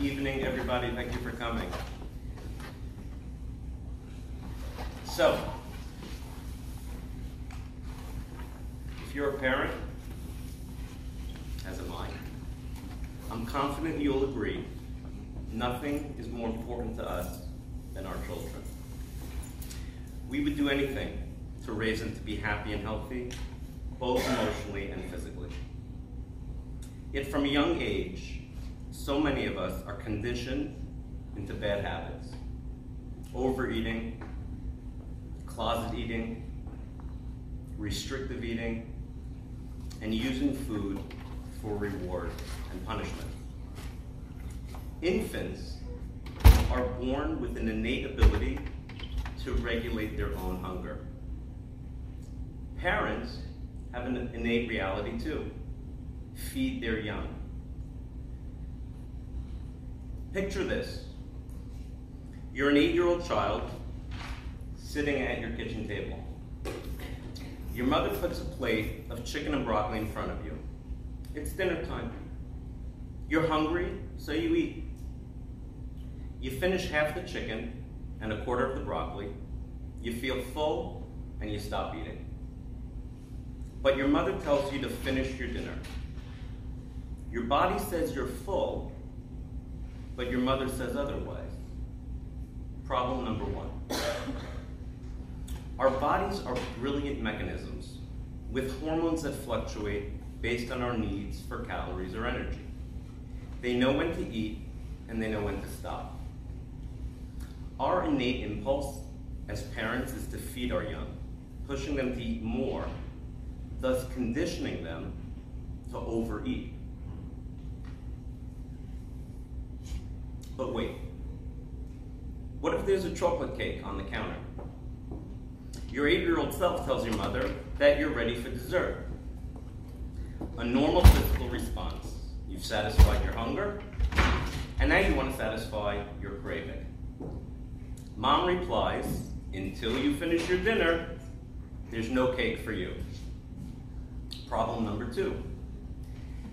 evening, everybody. Thank you for coming. So, if you're a parent, as am I, I'm confident you'll agree nothing is more important to us than our children. We would do anything to raise them to be happy and healthy, both emotionally and physically. Yet from a young age, so many of us are conditioned into bad habits: overeating, closet eating, restrictive eating, and using food for reward and punishment. Infants are born with an innate ability to regulate their own hunger. Parents have an innate reality too: feed their young. Picture this: you're an 8-year-old child sitting at your kitchen table. Your mother puts a plate of chicken and broccoli in front of you. It's dinner time. You're hungry, so you eat. You finish half the chicken and a quarter of the broccoli. You feel full and you stop eating. But your mother tells you to finish your dinner. Your body says you're full, but your mother says otherwise. Problem number one. Our bodies are brilliant mechanisms with hormones that fluctuate based on our needs for calories or energy. They know when to eat and they know when to stop. Our innate impulse as parents is to feed our young, pushing them to eat more, thus conditioning them to overeat. But wait, what if there's a chocolate cake on the counter? Your 8-year-old self tells your mother that you're ready for dessert. A normal physical response. You've satisfied your hunger, and now you want to satisfy your craving. Mom replies, "Until you finish your dinner, there's no cake for you." Problem number two.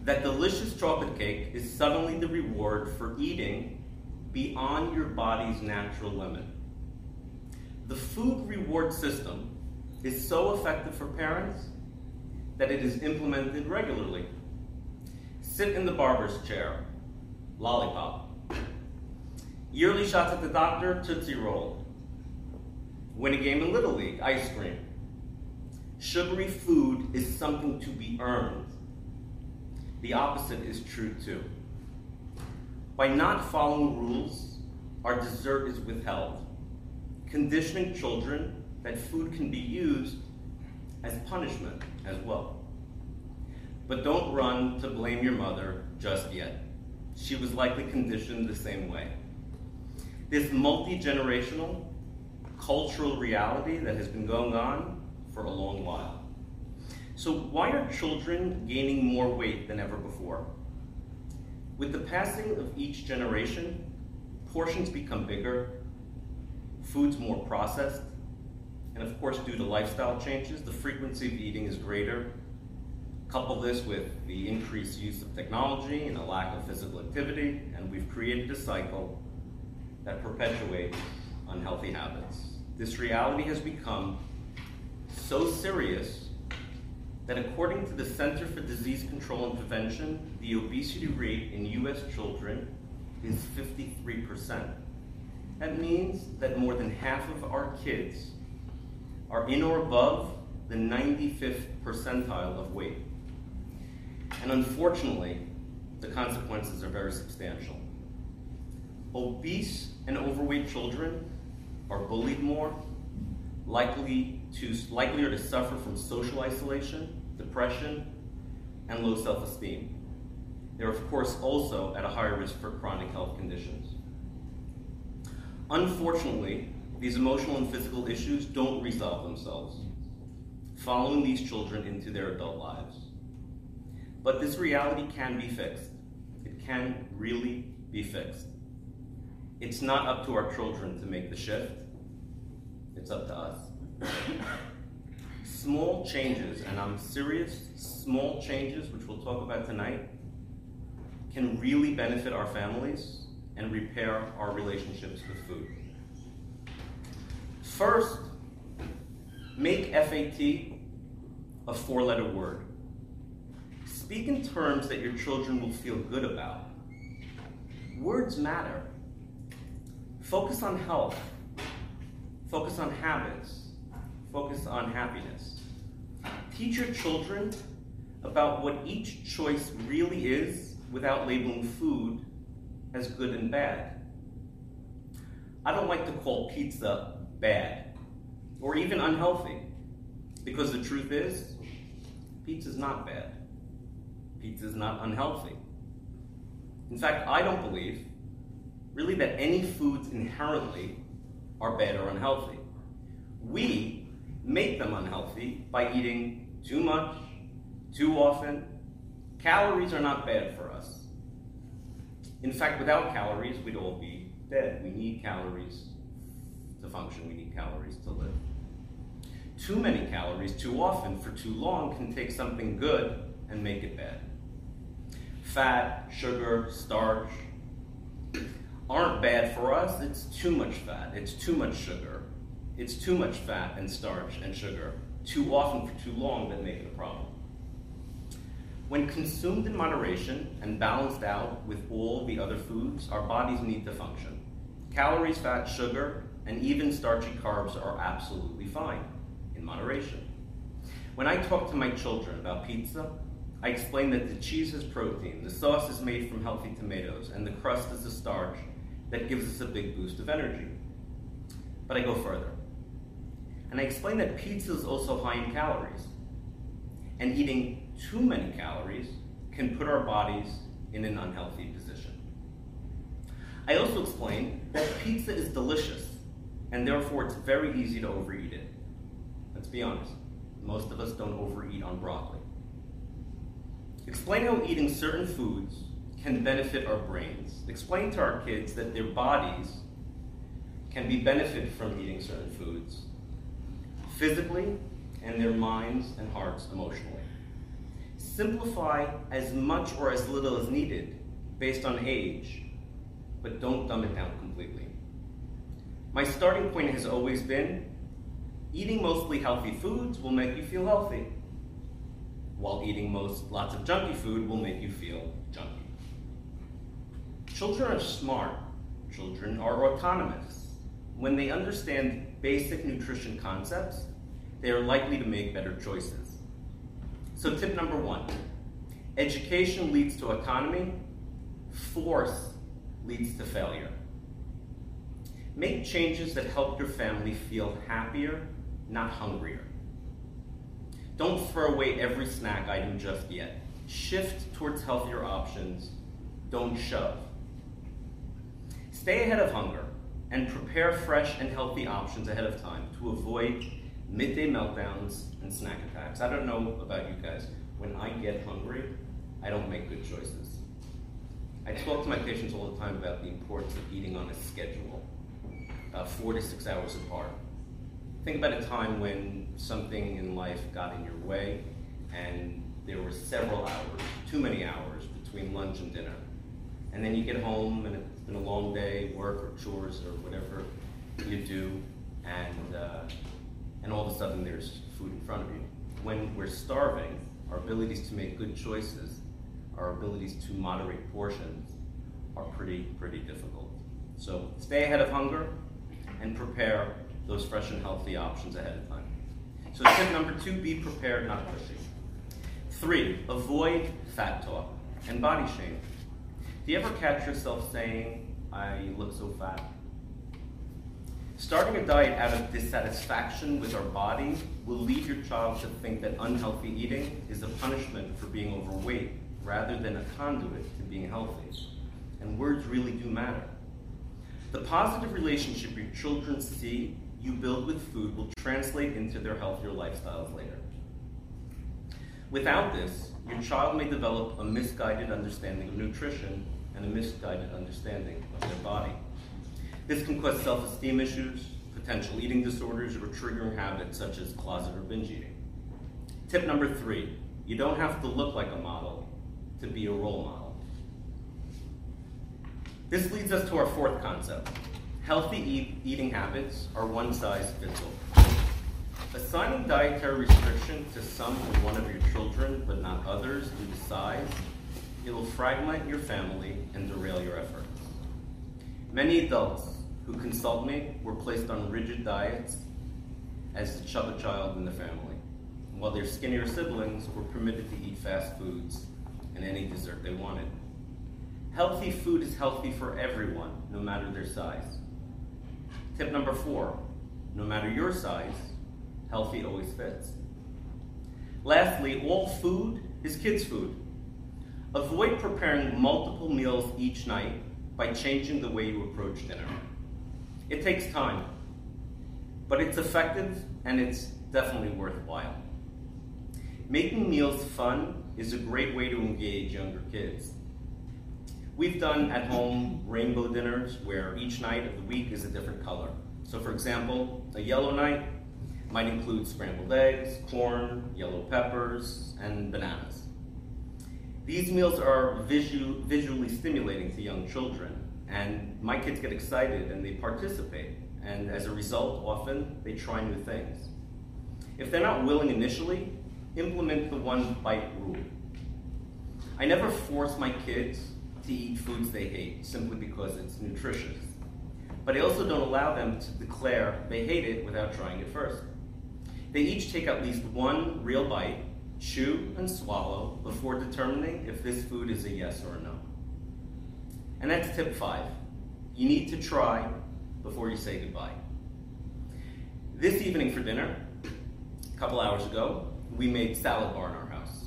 That delicious chocolate cake is suddenly the reward for eating beyond your body's natural limit. The food reward system is so effective for parents that it is implemented regularly. Sit in the barber's chair, lollipop. Yearly shots at the doctor, Tootsie Roll. Win a game in Little League, ice cream. Sugary food is something to be earned. The opposite is true too. By not following rules, our dessert is withheld, conditioning children that food can be used as punishment as well. But don't run to blame your mother just yet. She was likely conditioned the same way. This multi-generational cultural reality that has been going on for a long while. So why are children gaining more weight than ever before? With the passing of each generation, portions become bigger, food's more processed, and of course, due to lifestyle changes, the frequency of eating is greater. Couple this with the increased use of technology and a lack of physical activity, and we've created a cycle that perpetuates unhealthy habits. This reality has become so serious that according to the Center for Disease Control and Prevention, the obesity rate in U.S. children is 53%. That means that more than half of our kids are in or above the 95th percentile of weight. And unfortunately, the consequences are very substantial. Obese and overweight children are bullied more, likelier to suffer from social isolation, depression, and low self-esteem. They're of course also at a higher risk for chronic health conditions. Unfortunately, these emotional and physical issues don't resolve themselves, following these children into their adult lives. But this reality can be fixed. It can really be fixed. It's not up to our children to make the shift. It's up to us. Small changes, and I'm serious, small changes, which we'll talk about tonight, can really benefit our families and repair our relationships with food. First, make FAT a four-letter word. Speak in terms that your children will feel good about. Words matter. Focus on health. Focus on habits. Focus on happiness. Teach your children about what each choice really is without labeling food as good and bad. I don't like to call pizza bad or even unhealthy, because the truth is, pizza's not bad. Pizza's not unhealthy. In fact, I don't believe really that any foods inherently are bad or unhealthy. We make them unhealthy by eating too much, too often. Calories are not bad for us. In fact, without calories, we'd all be dead. We need calories to function. We need calories to live. Too many calories, too often, for too long, can take something good and make it bad. Fat, sugar, starch aren't bad for us. It's too much fat. It's too much sugar. It's too much fat and starch and sugar, too often for too long, that make it a problem. When consumed in moderation and balanced out with all the other foods our bodies need to function, calories, fat, sugar, and even starchy carbs are absolutely fine in moderation. When I talk to my children about pizza, I explain that the cheese has protein, the sauce is made from healthy tomatoes, and the crust is a starch that gives us a big boost of energy. But I go further, and I explain that pizza is also high in calories, and eating too many calories can put our bodies in an unhealthy position. I also explain that pizza is delicious, and therefore it's very easy to overeat it. Let's be honest, most of us don't overeat on broccoli. Explain how eating certain foods can benefit our brains. Explain to our kids that their bodies can be benefited from eating certain foods physically, and their minds and hearts emotionally. Simplify as much or as little as needed based on age, but don't dumb it down completely. My starting point has always been, eating mostly healthy foods will make you feel healthy, while eating lots of junky food will make you feel junky. Children are smart. Children are autonomous. When they understand basic nutrition concepts, they are likely to make better choices. So tip number one, education leads to autonomy, force leads to failure. Make changes that help your family feel happier, not hungrier. Don't throw away every snack item just yet. Shift towards healthier options, don't shove. Stay ahead of hunger and prepare fresh and healthy options ahead of time to avoid midday meltdowns and snack attacks. I don't know about you guys. When I get hungry, I don't make good choices. I talk to my patients all the time about the importance of eating on a schedule, about 4 to 6 hours apart. Think about a time when something in life got in your way and there were several hours, too many hours, between lunch and dinner. And then you get home and it's been a long day, work or chores or whatever you do, and all of a sudden there's food in front of you. When we're starving, our abilities to make good choices, our abilities to moderate portions are pretty difficult. So stay ahead of hunger and prepare those fresh and healthy options ahead of time. So tip number two, be prepared, not pushy. Three, avoid fat talk and body shame. Do you ever catch yourself saying, I look so fat? Starting a diet out of dissatisfaction with our body will lead your child to think that unhealthy eating is a punishment for being overweight rather than a conduit to being healthy. And words really do matter. The positive relationship your children see you build with food will translate into their healthier lifestyles later. Without this, your child may develop a misguided understanding of nutrition and a misguided understanding of their body. This can cause self-esteem issues, potential eating disorders, or triggering habits such as closet or binge eating. Tip number three, you don't have to look like a model to be a role model. This leads us to our fourth concept. Healthy eating habits are one size fits all. Assigning dietary restriction to some or one of your children, but not others due to size, it will fragment your family and derail your efforts. Many adults who consult me were placed on rigid diets as the chubby child in the family, while their skinnier siblings were permitted to eat fast foods and any dessert they wanted. Healthy food is healthy for everyone, no matter their size. Tip number 4, no matter your size, healthy always fits. Lastly, all food is kids' food. Avoid preparing multiple meals each night by changing the way you approach dinner. It takes time, but it's effective and it's definitely worthwhile. Making meals fun is a great way to engage younger kids. We've done at home rainbow dinners where each night of the week is a different color. So for example, a yellow night might include scrambled eggs, corn, yellow peppers, and bananas. These meals are visually stimulating to young children, and my kids get excited and they participate, and as a result, often they try new things. If they're not willing initially, implement the one-bite rule. I never force my kids to eat foods they hate simply because it's nutritious. But I also don't allow them to declare they hate it without trying it first. They each take at least one real bite, chew and swallow before determining if this food is a yes or a no. And that's tip 5. You need to try before you say goodbye. This evening for dinner, a couple hours ago, we made salad bar in our house.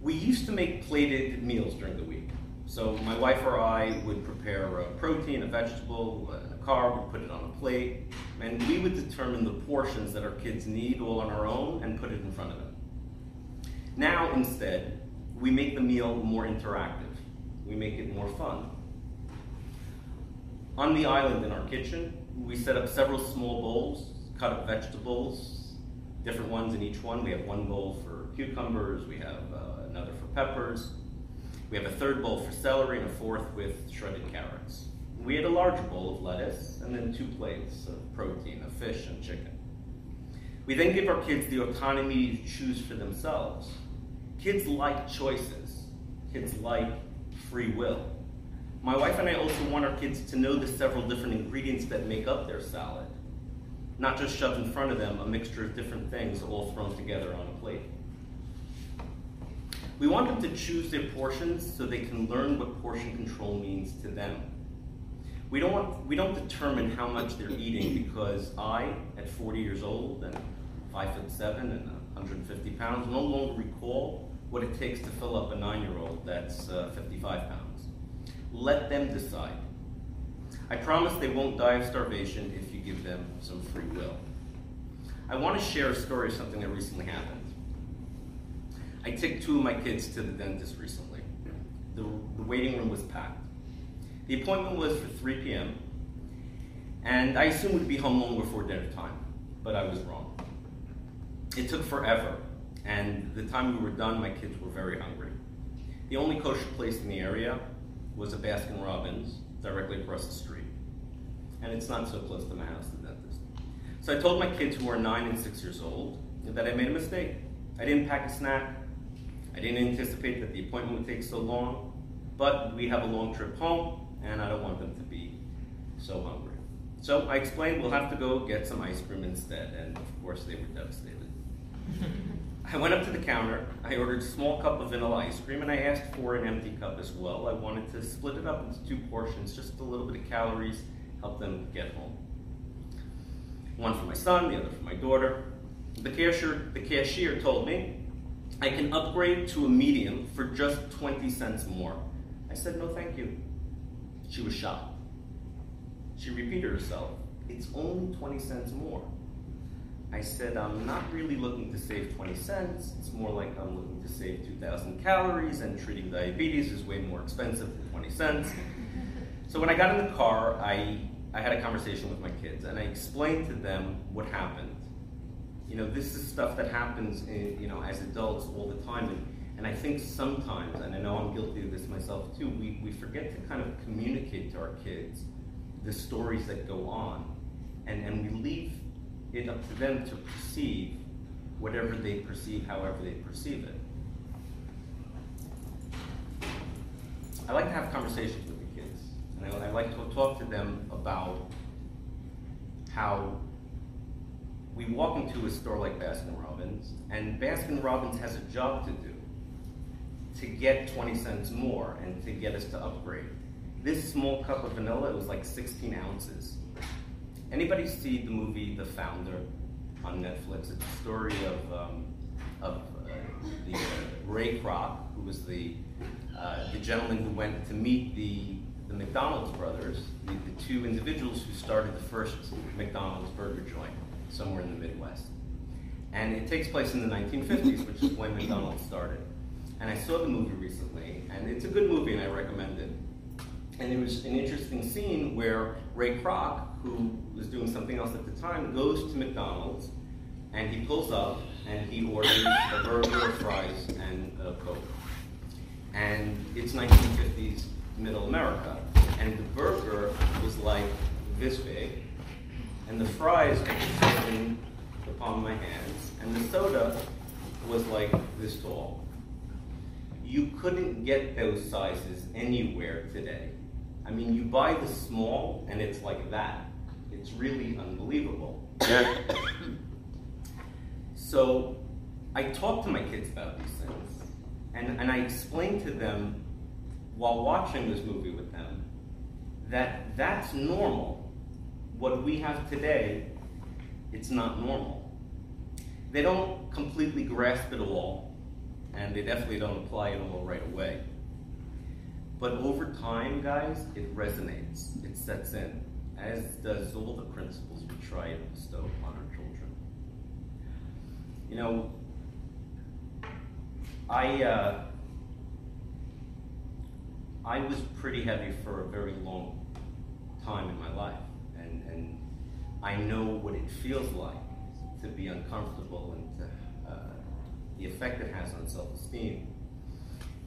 We used to make plated meals during the week. So my wife or I would prepare a protein, a vegetable, a carb, we'd put it on a plate, and we would determine the portions that our kids need all on our own and put it in front of them. Now instead, we make the meal more interactive. We make it more fun. On the island in our kitchen, we set up several small bowls, cut up vegetables, different ones in each one. We have one bowl for cucumbers, we have another for peppers. We have a third bowl for celery and a fourth with shredded carrots. We had a larger bowl of lettuce and then 2 plates of protein, of fish and chicken. We then give our kids the autonomy to choose for themselves. Kids like choices. Kids like free will. My wife and I also want our kids to know the several different ingredients that make up their salad. Not just shoved in front of them, a mixture of different things all thrown together on a plate. We want them to choose their portions so they can learn what portion control means to them. We don't determine how much they're eating because I, at 40 years old and 5'7" and 150 pounds, no longer recall what it takes to fill up a 9-year-old that's 55 pounds. Let them decide. I promise they won't die of starvation if you give them some free will. I want to share a story of something that recently happened. I took 2 of my kids to the dentist recently. The waiting room was packed. The appointment was for 3 p.m. and I assumed we'd be home long before dinner time, but I was wrong. It took forever, and the time we were done, my kids were very hungry. The only kosher place in the area was a Baskin Robbins directly across the street, and it's not so close to my house, the dentist. So I told my kids, who are 9 and 6 years old, that I made a mistake. I didn't pack a snack. I didn't anticipate that the appointment would take so long, but we have a long trip home and I don't want them to be so hungry. So I explained we'll have to go get some ice cream instead, and of course they were devastated. I went up to the counter, I ordered a small cup of vanilla ice cream, and I asked for an empty cup as well. I wanted to split it up into 2 portions, just a little bit of calories, help them get home. One for my son, the other for my daughter. The cashier told me, I can upgrade to a medium for just 20 cents more. I said, no, thank you. She was shocked. She repeated herself, it's only 20 cents more. I said, I'm not really looking to save 20 cents. It's more like I'm looking to save 2,000 calories, and treating diabetes is way more expensive than 20 cents. So when I got in the car, I had a conversation with my kids and I explained to them what happened. You know, this is stuff that happens as adults all the time, and And I think sometimes, and I know I'm guilty of this myself too, we forget to kind of communicate to our kids the stories that go on, and we leave it up to them to perceive whatever they perceive, however they perceive it. I like to have conversations with the kids, and I like to talk to them about how we walk into a store like Baskin Robbins, and Baskin Robbins has a job to do to get 20 cents more and to get us to upgrade. This small cup of vanilla, it was like 16 ounces. Anybody see the movie The Founder on Netflix? It's a story of Ray Kroc, who was the gentleman who went to meet the McDonald's brothers, the two individuals who started the first McDonald's burger joint somewhere in the Midwest. And it takes place in the 1950s, which is when McDonald's started. And I saw the movie recently, and it's a good movie and I recommend it. And it was an interesting scene where Ray Kroc, who was doing something else at the time, goes to McDonald's, and he pulls up and he orders a burger, fries, and a Coke. And it's 1950s middle America, and the burger was like this big, and the fries were in the palm of my hands, and the soda was like this tall. You couldn't get those sizes anywhere today. I mean, you buy the small and it's like that. It's really unbelievable. Yeah. So I talk to my kids about these things, and I explain to them while watching this movie with them that that's normal. What we have today, it's not normal. They don't completely grasp it all, and they definitely don't apply it all right away. But over time, guys, it resonates, it sets in, as does all the principles we try to bestow upon our children. You know, I was pretty heavy for a very long time in my life, and I know what it feels like to be uncomfortable and to, the effect it has on self-esteem.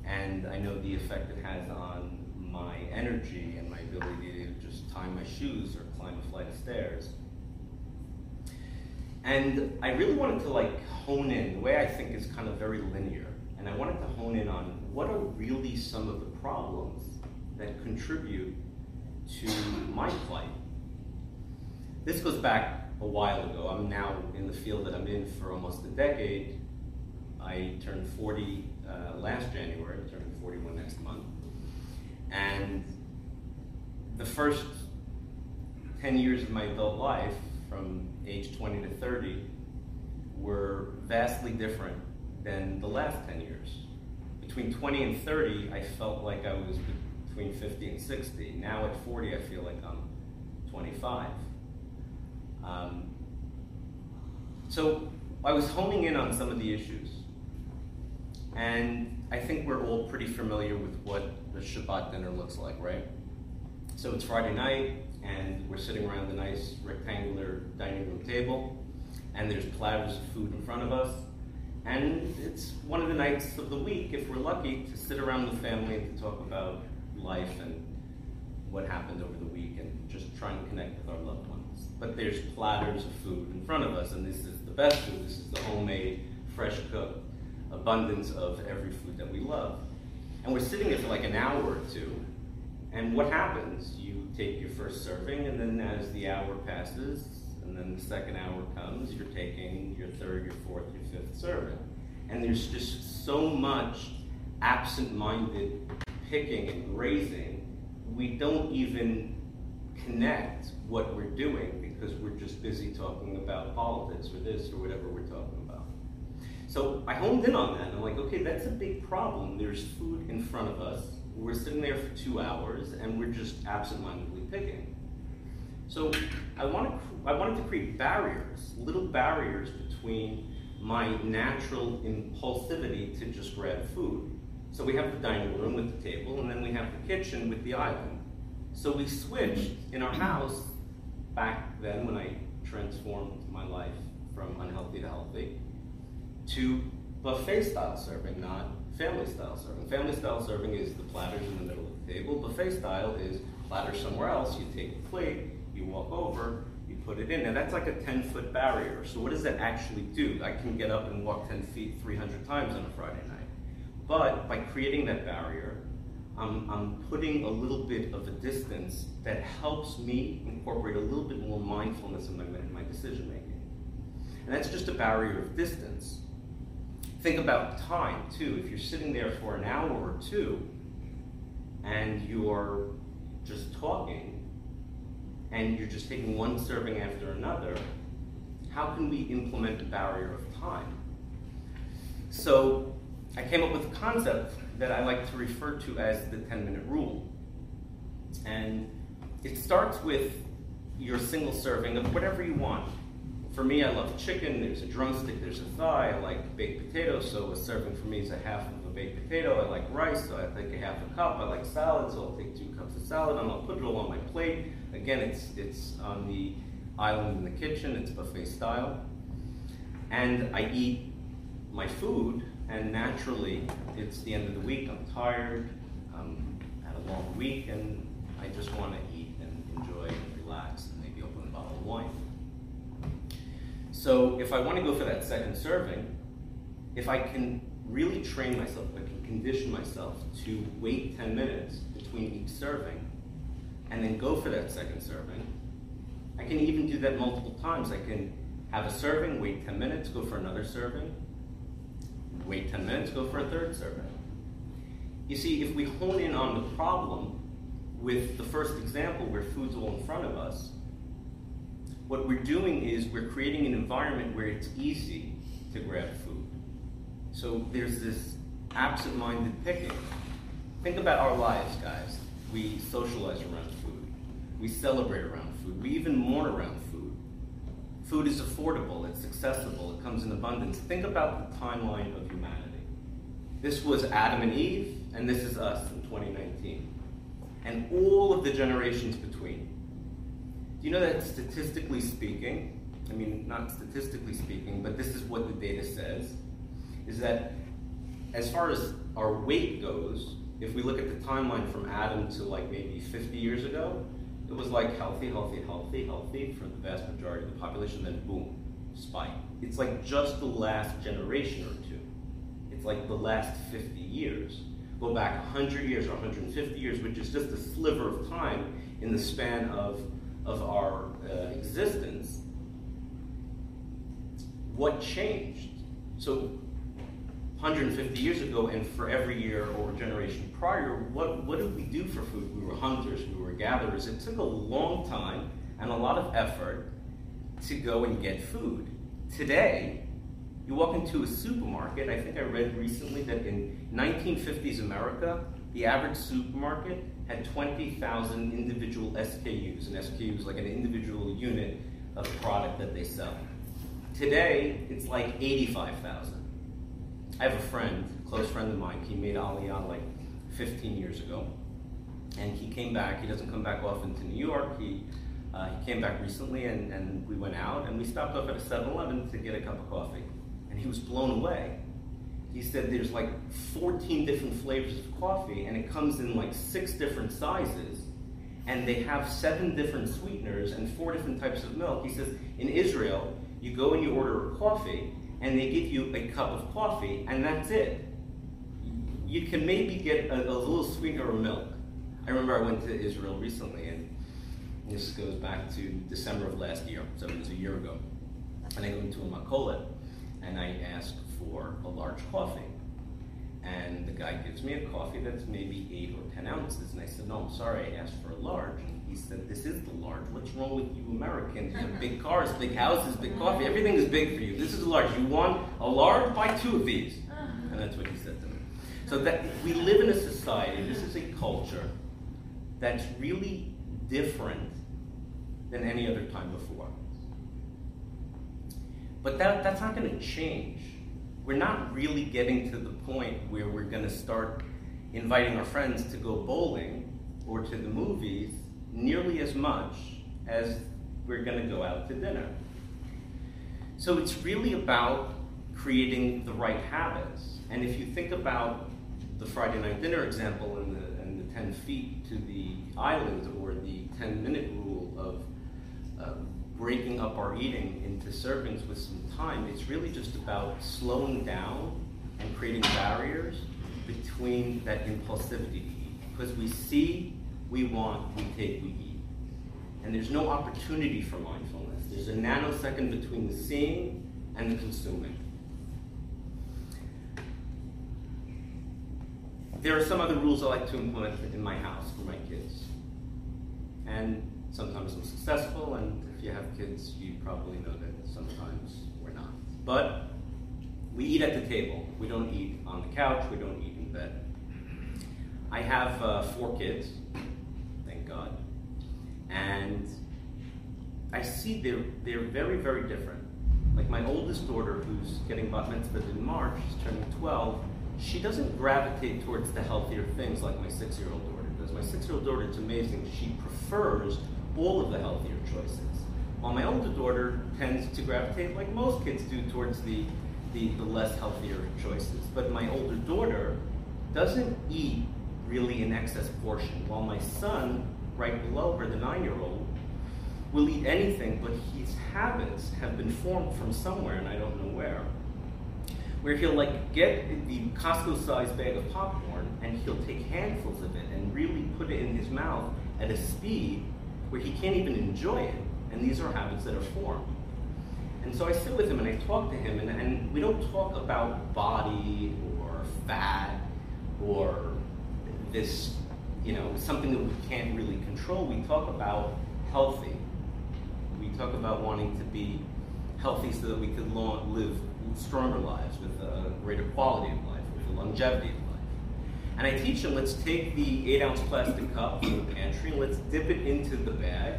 And I know the effect it has on my energy and my ability to just tie my shoes or climb a flight of stairs. And I really wanted to like hone in, the way I think is kind of very linear, and I wanted to hone in on what are really some of the problems that contribute to my plight. This goes back a while ago. I'm now in the field that I'm in for almost a decade. I turned 40 last January, I'm turning 41 next month. And the first 10 years of my adult life, from age 20 to 30, were vastly different than the last 10 years. Between 20 and 30, I felt like I was between 50 and 60. Now at 40, I feel like I'm 25. So I was honing in on some of the issues. And I think we're all pretty familiar with what the Shabbat dinner looks like, right? So it's Friday night, and we're sitting around the nice rectangular dining room table, and there's platters of food in front of us. And it's one of the nights of the week, if we're lucky, to sit around the family and to talk about life and what happened over the week and just trying to connect with our loved ones. But there's platters of food in front of us, and this is the best food. This is the homemade, fresh cooked abundance of every food that we love. And we're sitting there for like an hour or two, and what happens? You take your first serving, and then as the hour passes, and then the second hour comes, you're taking your third, your fourth, your fifth serving. And there's just so much absent-minded picking and grazing, we don't even connect what we're doing because we're just busy talking about politics or this or whatever we're talking about. So I honed in on that, and I'm like, okay, that's a big problem. There's food in front of us, we're sitting there for 2 hours, and we're just absentmindedly picking. So I wanted to create barriers, little barriers between my natural impulsivity to just grab food. So we have the dining room with the table, and then we have the kitchen with the island. So we switched in our house, back then when I transformed my life from unhealthy to healthy, to buffet style serving, not family style serving. Family style serving is the platters in the middle of the table. Buffet style is platters somewhere else. You take a plate, you walk over, you put it in. Now that's like a 10-foot barrier. So what does that actually do? I can get up and walk 10 feet 300 times on a Friday night. But by creating that barrier, I'm putting a little bit of a distance that helps me incorporate a little bit more mindfulness in my decision making. And that's just a barrier of distance. Think about time too. If you're sitting there for an hour or two and you're just talking and you're just taking one serving after another, how can we implement a barrier of time? So I came up with a concept that I like to refer to as the 10-minute rule. And it starts with your single serving of whatever you want. For me, I love chicken, there's a drumstick, there's a thigh, I like baked potatoes, so a serving for me is a half of a baked potato. I like rice, so I take a half a cup. I like salad, so I'll take 2 cups of salad, and I'll put it all on my plate. Again, it's on the island in the kitchen, it's buffet style. And I eat my food, and naturally, it's the end of the week, I'm tired, I had a long week, and I just want to eat and enjoy and relax, and maybe open a bottle of wine. So if I want to go for that second serving, if I can really train myself, if I can condition myself to wait 10 minutes between each serving and then go for that second serving, I can even do that multiple times. I can have a serving, wait 10 minutes, go for another serving, wait 10 minutes, go for a third serving. You see, if we hone in on the problem with the first example where food's all in front of us, what we're doing is we're creating an environment where it's easy to grab food. So there's this absent-minded picking. Think about our lives, guys. We socialize around food. We celebrate around food. We even mourn around food. Food is affordable, it's accessible, it comes in abundance. Think about the timeline of humanity. This was Adam and Eve, and this is us in 2019. And all of the generations between. Do you know that statistically speaking, I mean, not statistically speaking, but this is what the data says, is that as far as our weight goes, if we look at the timeline from Adam to like maybe 50 years ago, it was like healthy, healthy, healthy, healthy for the vast majority of the population, then boom, spike. It's like just the last generation or two. It's like the last 50 years. Go back 100 years or 150 years, which is just a sliver of time in the span of our existence. What changed? So 150 years ago, and for every year or generation prior, what did we do for food? We were hunters, we were gatherers. It took a long time and a lot of effort to go and get food. Today, you walk into a supermarket, I think I read recently that in 1950s America, the average supermarket had 20,000 individual SKUs, and SKU is like an individual unit of product that they sell. Today, it's like 85,000. I have a friend, a close friend of mine, he made Aliyah like 15 years ago, and he came back, he doesn't come back often to New York, he came back recently and we went out and we stopped off at a 7-Eleven to get a cup of coffee, and he was blown away. He said there's like 14 different flavors of coffee, and it comes in like 6 different sizes, and they have 7 different sweeteners and 4 different types of milk. He says in Israel, you go and you order a coffee, and they give you a cup of coffee, and that's it. You can maybe get a little sweetener or milk. I remember I went to Israel recently, and this goes back to December of last year, so it was a year ago, and I go into a makolet, and I asked for a large coffee. And the guy gives me a coffee that's maybe 8 or 10 ounces. And I said, no, I'm sorry, I asked for a large. And he said, this is the large. What's wrong with you Americans? You have big cars, big houses, big coffee. Everything is big for you. This is large. You want a large? Buy 2 of these. And that's what he said to me. So that we live in a society, this is a culture that's really different than any other time before. But that's not going to change. We're not really getting to the point where we're going to start inviting our friends to go bowling or to the movies nearly as much as we're going to go out to dinner. So it's really about creating the right habits. And if you think about the Friday night dinner example and the 10 feet to the island, or the 10-minute rule of breaking up our eating into servings with some time, it's really just about slowing down and creating barriers between that impulsivity. Because we see, we want, we take, we eat. And there's no opportunity for mindfulness. There's a nanosecond between the seeing and the consuming. There are some other rules I like to implement in my house for my kids. And sometimes I'm successful, and if you have kids, you probably know that sometimes we're not. But we eat at the table. We don't eat on the couch. We don't eat in bed. I have 4 kids, thank God. And I see they're very, very different. Like my oldest daughter, who's getting bat mitzvah in March, she's turning 12, she doesn't gravitate towards the healthier things like my 6-year-old daughter does. My 6-year-old daughter, it's amazing, she prefers all of the healthier choices. While my older daughter tends to gravitate, like most kids do, towards the less healthier choices. But my older daughter doesn't eat really an excess portion, while my son, right below her, the 9-year-old, will eat anything, but his habits have been formed from somewhere, and I don't know where he'll like get the Costco-sized bag of popcorn and he'll take handfuls of it and really put it in his mouth at a speed where he can't even enjoy it. And these are habits that are formed. And so I sit with him and I talk to him, and we don't talk about body or fat or this, you know, something that we can't really control. We talk about healthy. We talk about wanting to be healthy so that we could live stronger lives, with a greater quality of life, with a longevity of life. And I teach them, let's take the 8-ounce plastic cup from the pantry, and let's dip it into the bag,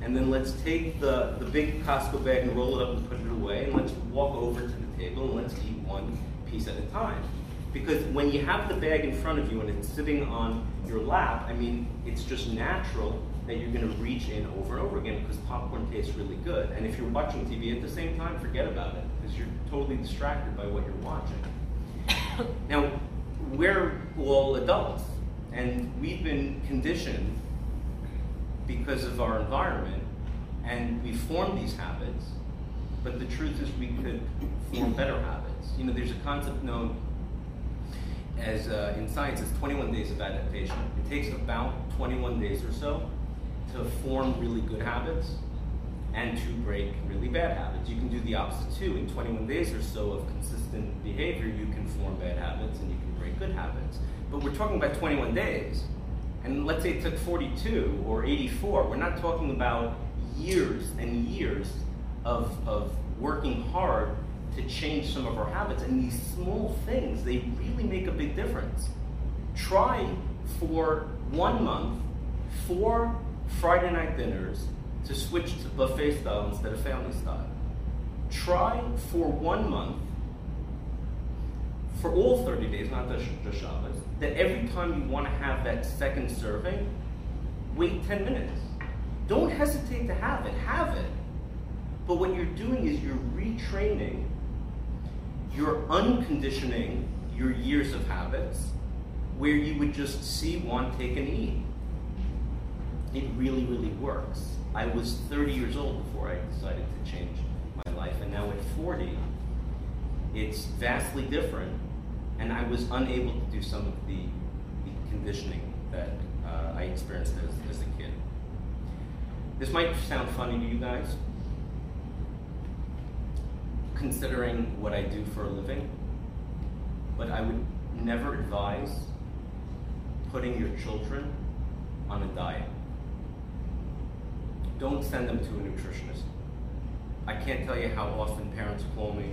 and then let's take the big Costco bag and roll it up and put it away, and let's walk over to the table and let's eat one piece at a time. Because when you have the bag in front of you and it's sitting on your lap, I mean, it's just natural that you're going to reach in over and over again, because popcorn tastes really good. And if you're watching TV at the same time, forget about it, because you're totally distracted by what you're watching. Now, we're all adults, and we've been conditioned because of our environment, and we form these habits, but the truth is we could form better habits. You know, there's a concept known as in science as 21 days of adaptation. It takes about 21 days or so to form really good habits and to break really bad habits. You can do the opposite too. In 21 days or so of consistent behavior, you can form bad habits and you can break good habits. But we're talking about 21 days. And let's say it took 42 or 84. We're not talking about years and years of working hard to change some of our habits. And these small things, they really make a big difference. Try for 1 month, 4 Friday night dinners, to switch to buffet style instead of family style. Try for 1 month, for all 30 days, not just Shabbos, that every time you want to have that second serving, wait 10 minutes. Don't hesitate to have it. But what you're doing is you're retraining, you're unconditioning your years of habits where you would just see one, take, and eat. It really, really works. I was 30 years old before I decided to change my life, and now at 40, it's vastly different, and I was unable to do some of the conditioning that I experienced as a kid. This might sound funny to you guys, considering what I do for a living, but I would never advise putting your children on a diet. Don't send them to a nutritionist. I can't tell you how often parents call me.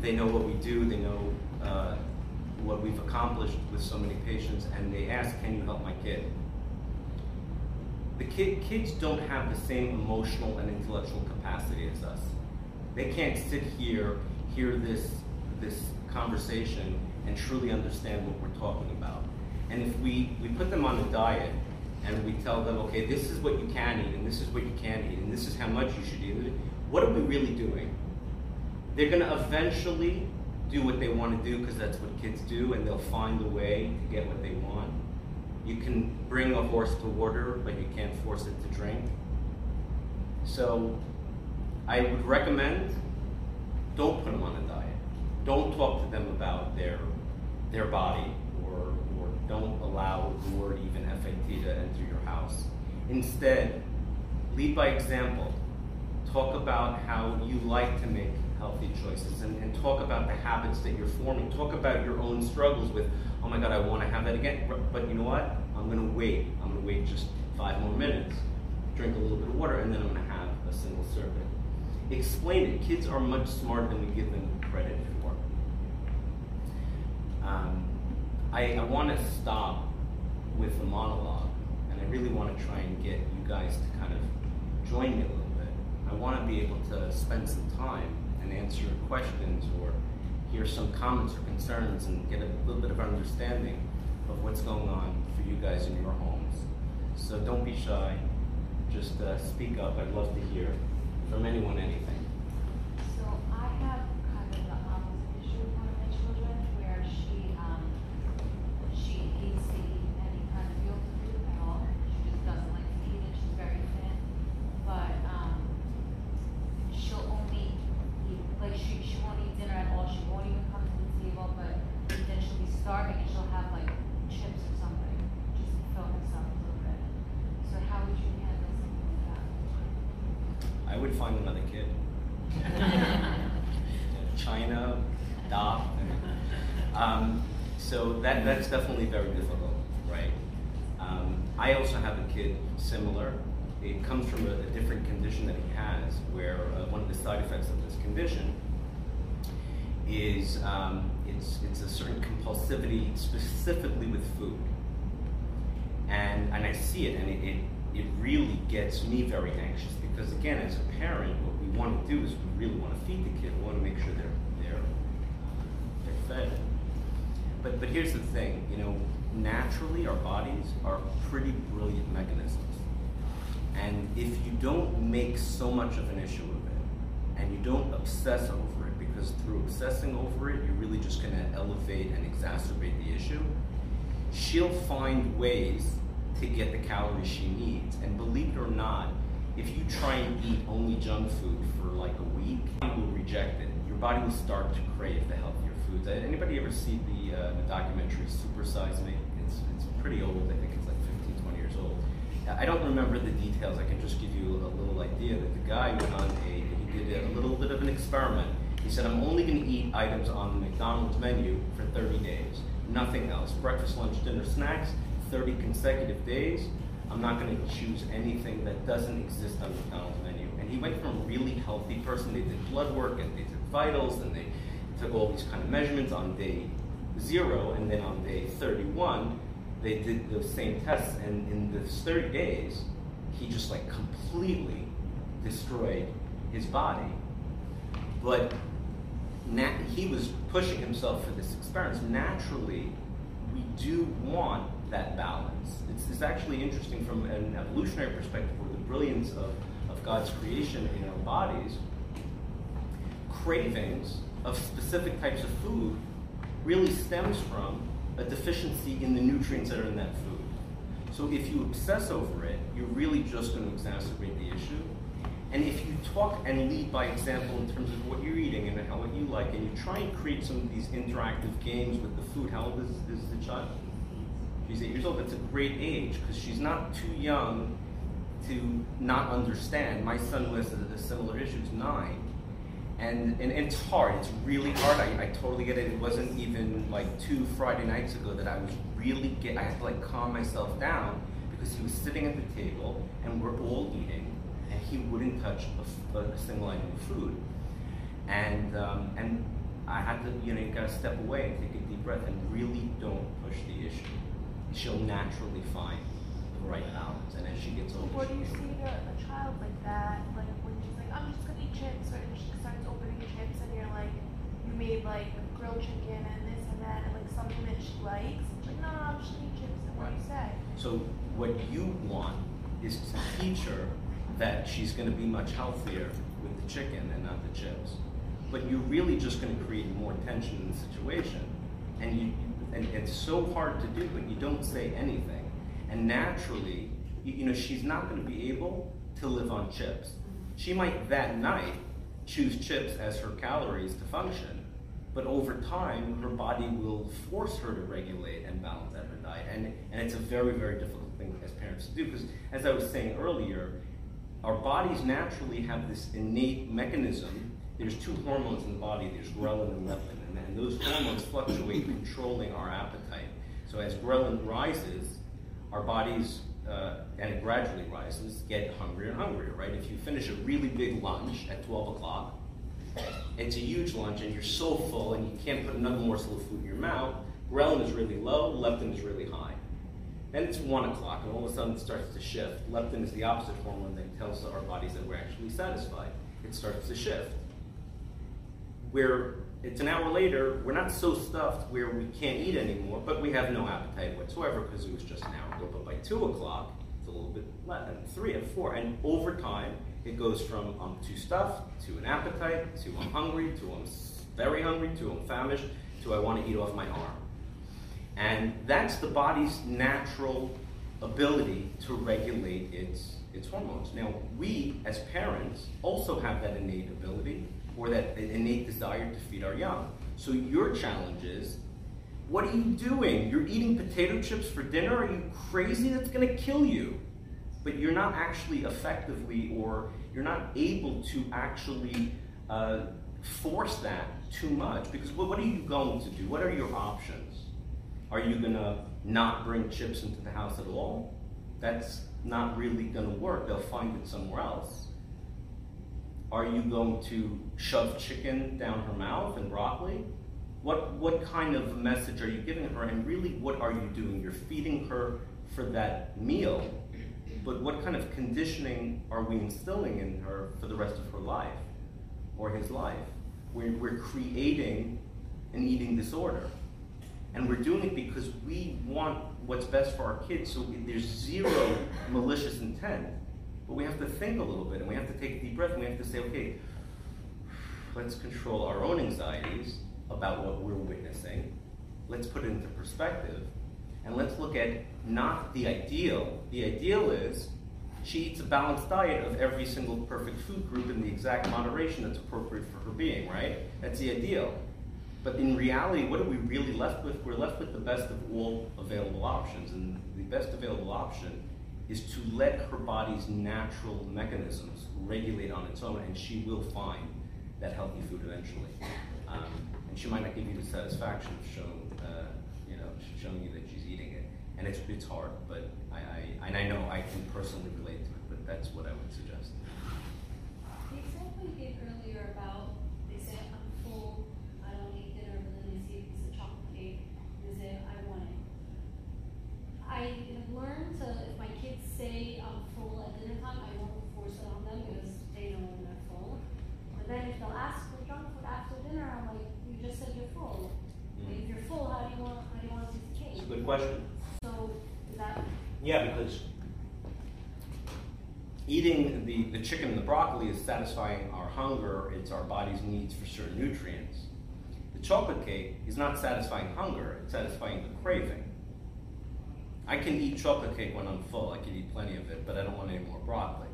They know what we do, they know what we've accomplished with so many patients, and they ask, can you help my kid? The kids don't have the same emotional and intellectual capacity as us. They can't sit here, hear this conversation, and truly understand what we're talking about. And if we put them on a diet, and we tell them, okay, this is what you can eat, and this is what you can't eat, and this is how much you should eat, what are we really doing? They're going to eventually do what they want to do because that's what kids do, and they'll find a way to get what they want. You can bring a horse to water, but you can't force it to drink. So I would recommend, don't put them on a diet. Don't talk to them about their body, or don't allow the word even FAT to enter your house. Instead, lead by example. Talk about how you like to make healthy choices, and talk about the habits that you're forming. Talk about your own struggles with, oh my God, I want to have that again, but you know what? I'm going to wait. I'm going to wait just 5 more minutes, drink a little bit of water, and then I'm going to have a single serving. Explain it. Kids are much smarter than we give them credit for. I want to stop with the monologue, and I really want to try and get you guys to kind of join me a little bit. I want to be able to spend some time and answer your questions, or hear some comments or concerns, and get a little bit of understanding of what's going on for you guys in your homes. So don't be shy, just speak up. I'd love to hear from anyone anything. So I have kind of the opposite issue with one of my children, where she hates to eat any kind of real food at all. She just doesn't like to eat, and she's very thin, but she'll only eat, like she won't eat dinner at all. She won't even come to the table, but then she'll be starving and she'll have like chips or something just to fill herself a little bit. So how would you handle something like that? I would find another kid. China, Da. So that's definitely very difficult, right? I also have a kid similar. It comes from a different condition that he has, where one of the side effects of this condition is it's a certain compulsivity, specifically with food. And I see it, and it really gets me very anxious, because again, as a parent, what we want to do is we really want to feed the kid. We want to make sure they're fed. But here's the thing, you know, naturally our bodies are pretty brilliant mechanisms. And if you don't make so much of an issue of it, and you don't obsess over it, because through obsessing over it, you're really just going to elevate and exacerbate the issue, she'll find ways to get the calories she needs. And believe it or not, if you try and eat only junk food for like a week, you will reject it. Your body will start to crave the healthier foods. Anybody ever see the documentary Supersize Me? It's pretty old. I think it's like 15, 20 years old. I don't remember the details. I can just give you a little idea that the guy went on he did a little bit of an experiment. He said, I'm only going to eat items on the McDonald's menu for 30 days. Nothing else. Breakfast, lunch, dinner, snacks, 30 consecutive days. I'm not going to choose anything that doesn't exist on the McDonald's menu. And he went from a really healthy person. They did blood work, and they took vitals, and they took all these kind of measurements on day 0, and then on day 31, they did those same tests. And in those 30 days, he just like completely destroyed his body. But he was pushing himself for this experiment. Naturally, we do want that balance. It's actually interesting from an evolutionary perspective, where the brilliance of God's creation in our bodies, cravings of specific types of food really stems from a deficiency in the nutrients that are in that food. So if you obsess over it, you're really just going to exacerbate the issue. And if you talk and lead by example in terms of what you're eating and how what you like, and you try and create some of these interactive games with the food. How old is the child? She's 8 years old. That's a great age, because she's not too young to not understand. My son, who has a similar issue, is 9. And it's hard. It's really hard. I totally get it. It wasn't even like 2 Friday nights ago that I was really I had to like calm myself down, because he was sitting at the table and we're all eating, and he wouldn't touch a single item of food. And I had to, you know, you gotta step away and take a deep breath and really don't push the issue. She'll naturally find the right balance, and as she gets older. What do you see to a child like that? Like when she's like, I'm just gonna eat chips, and she starts opening chips, and you're like, you made like grilled chicken and this and that, and like something that she likes. Like, no, I'm just gonna eat chips. And what do you say? So what you want is to teach her that she's gonna be much healthier with the chicken and not the chips. but you're really just going to create more tension in the situation. And it's so hard to do, but you don't say anything. And naturally, you know, she's not going to be able to live on chips. She might that night choose chips as her calories to function, but over time, her body will force her to regulate and balance out her diet. And it's a very, very difficult thing as parents to do, because as I was saying earlier, our bodies naturally have this innate mechanism. There's two hormones in the body, there's ghrelin and leptin, and those hormones fluctuate, controlling our appetite. So as ghrelin rises, our bodies, and it gradually rises, get hungrier and hungrier, right? If you finish a really big lunch at 12 o'clock, it's a huge lunch and you're so full and you can't put another morsel of food in your mouth, ghrelin is really low, leptin is really high. Then it's 1 o'clock and all of a sudden it starts to shift. Leptin is the opposite hormone that tells our bodies that we're actually satisfied. It starts to shift. Where it's an hour later, we're not so stuffed where we can't eat anymore, but we have no appetite whatsoever because it was just an hour ago. But by 2 o'clock, it's a little bit less, and 3 and 4, and over time, it goes from I'm too stuffed, to an appetite, to I'm hungry, to I'm very hungry, to I'm famished, to I want to eat off my arm. And that's the body's natural ability to regulate its hormones. Now, we as parents also have that innate ability, or that innate desire to feed our young. So your challenge is, what are you doing? You're eating potato chips for dinner? Are you crazy? That's going to kill you. But you're not actually effectively, or you're not able to actually force that too much, because what are you going to do? What are your options? Are you going to not bring chips into the house at all? That's not really going to work. They'll find it somewhere else. Are you going to shove chicken down her mouth and broccoli? What kind of message are you giving her? And really, what are you doing? You're feeding her for that meal, but what kind of conditioning are we instilling in her for the rest of her life or his life? We're creating an eating disorder. And we're doing it because we want what's best for our kids, so there's zero malicious intent. But we have to think a little bit, and we have to take a deep breath, and we have to say, okay, let's control our own anxieties about what we're witnessing. Let's put it into perspective, and let's look at not the ideal. The ideal is she eats a balanced diet of every single perfect food group in the exact moderation that's appropriate for her being, right? That's the ideal. But in reality, what are we really left with? We're left with the best of all available options, and the best available option is to let her body's natural mechanisms regulate on its own, and she will find that healthy food eventually. And she might not give you the satisfaction of showing you that she's eating it. And it's hard, but I know I can personally relate to it, but that's what I would suggest. The example you gave earlier about, they say, I'm full, I don't eat dinner, and then they see a piece of chocolate cake, and they say, I want it. I have learned to, if my kids say I'm full at dinner time, I won't force it on them because they know when they're full. But then if they'll ask for junk food after dinner, I'm like, you just said you're full. Mm-hmm. If you're full, how do you want to eat the cake? That's a good question. So is that? Yeah, because eating the chicken and the broccoli is satisfying our hunger. It's our body's needs for certain nutrients. The chocolate cake is not satisfying hunger. It's satisfying the craving. I can eat chocolate cake when I'm full, I can eat plenty of it, but I don't want any more broccoli,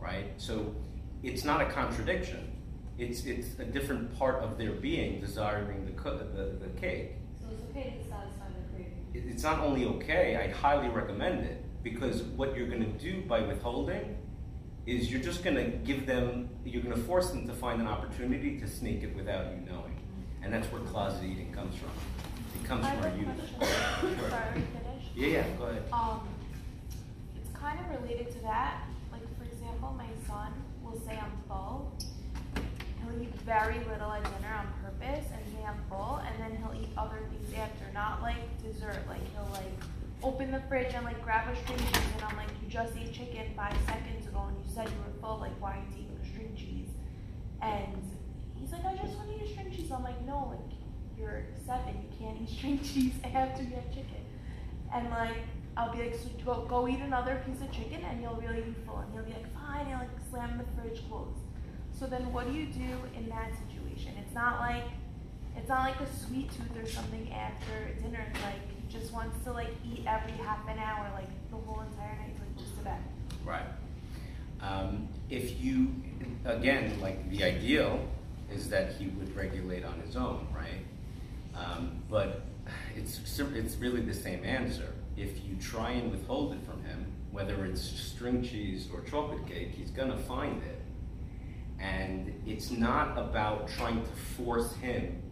right? So it's not a contradiction. It's a different part of their being desiring the cake. So it's okay to satisfy the craving? It's not only okay, I'd highly recommend it, because what you're gonna do by withholding is you're just gonna give them, you're gonna force them to find an opportunity to sneak it without you knowing. And that's where closet eating comes from. It comes from our youth. Sorry. Yeah, go ahead. It's kind of related to that. Like, for example, my son will say I'm full. He'll eat very little at dinner on purpose and say I'm full, and then he'll eat other things after, not like dessert. Like, he'll like open the fridge and like grab a string cheese, and I'm like, you just ate chicken 5 seconds ago and you said you were full, like why are you eating a string cheese? And he's like, I just want to eat a string cheese. I'm like, no, like you're 7, you can't eat string cheese after you have chicken. And like, I'll be like, so go eat another piece of chicken and you'll really be full. And he'll be like, fine, and like slam the fridge closed. So then what do you do in that situation? addiction. It's not like a sweet tooth or something after dinner. It's like he just wants to eat every half an hour, the whole entire night, just about. Right. If you, again, the ideal is that he would regulate on his own, right? But it's really the same answer. If you try and withhold it from him, whether it's string cheese or chocolate cake, he's gonna find it. And it's not about trying to force him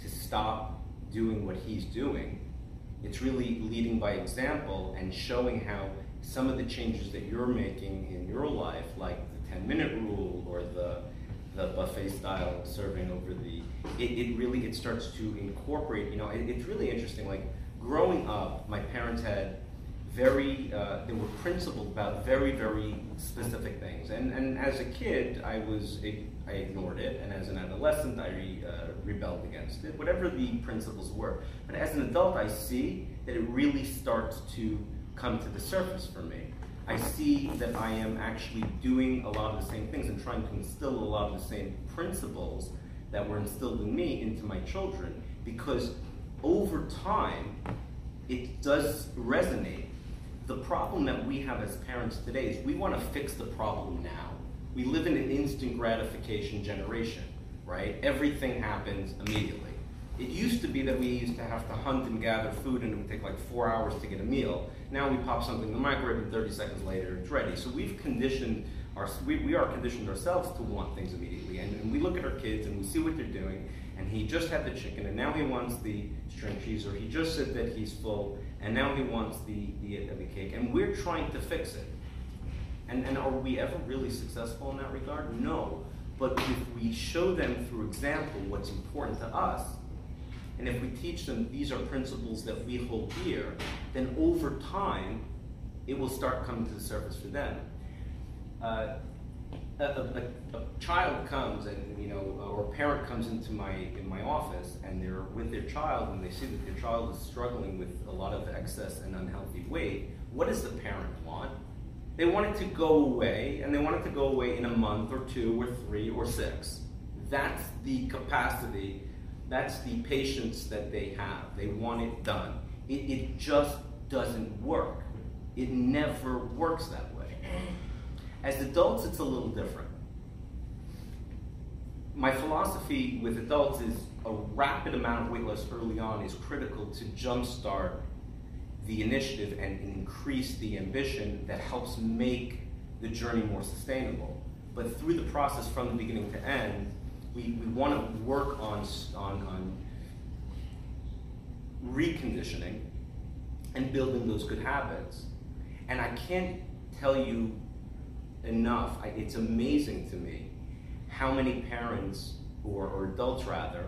to stop doing what he's doing. It's really leading by example and showing how some of the changes that you're making in your life, like the 10-minute rule or the buffet style serving over the, it really starts to incorporate, it's really interesting. Growing up, my parents had very, they were principled about very, very specific things. And as a kid, I ignored it. And as an adolescent, I rebelled against it, whatever the principles were. But as an adult, I see that it really starts to come to the surface for me. I see that I am actually doing a lot of the same things and trying to instill a lot of the same principles that were instilled in me into my children, because over time, it does resonate. The problem that we have as parents today is we want to fix the problem now. We live in an instant gratification generation, right? Everything happens immediately. It used to be that we used to have to hunt and gather food, and it would take 4 hours to get a meal. Now we pop something in the microwave, and 30 seconds later it's ready. So we've conditioned we are conditioned ourselves to want things immediately, and we look at our kids and we see what they're doing, and he just had the chicken and now he wants the string cheese, or he just said that he's full and now he wants the cake, and we're trying to fix it. And are we ever really successful in that regard? No. But if we show them through example what's important to us, and if we teach them these are principles that we hold dear, then over time, it will start coming to the surface for them. A child comes, and or a parent comes into my office, and they're with their child, and they see that their child is struggling with a lot of excess and unhealthy weight. What does the parent want? They want it to go away, and they want it to go away in a month or two or three or six. That's the capacity. That's the patience that they have. They want it done. It just doesn't work. It never works that way. As adults, it's a little different. My philosophy with adults is a rapid amount of weight loss early on is critical to jumpstart the initiative and increase the ambition that helps make the journey more sustainable. But through the process from the beginning to end, we want to work on reconditioning and building those good habits. And I can't tell you enough, it's amazing to me how many parents, or adults rather,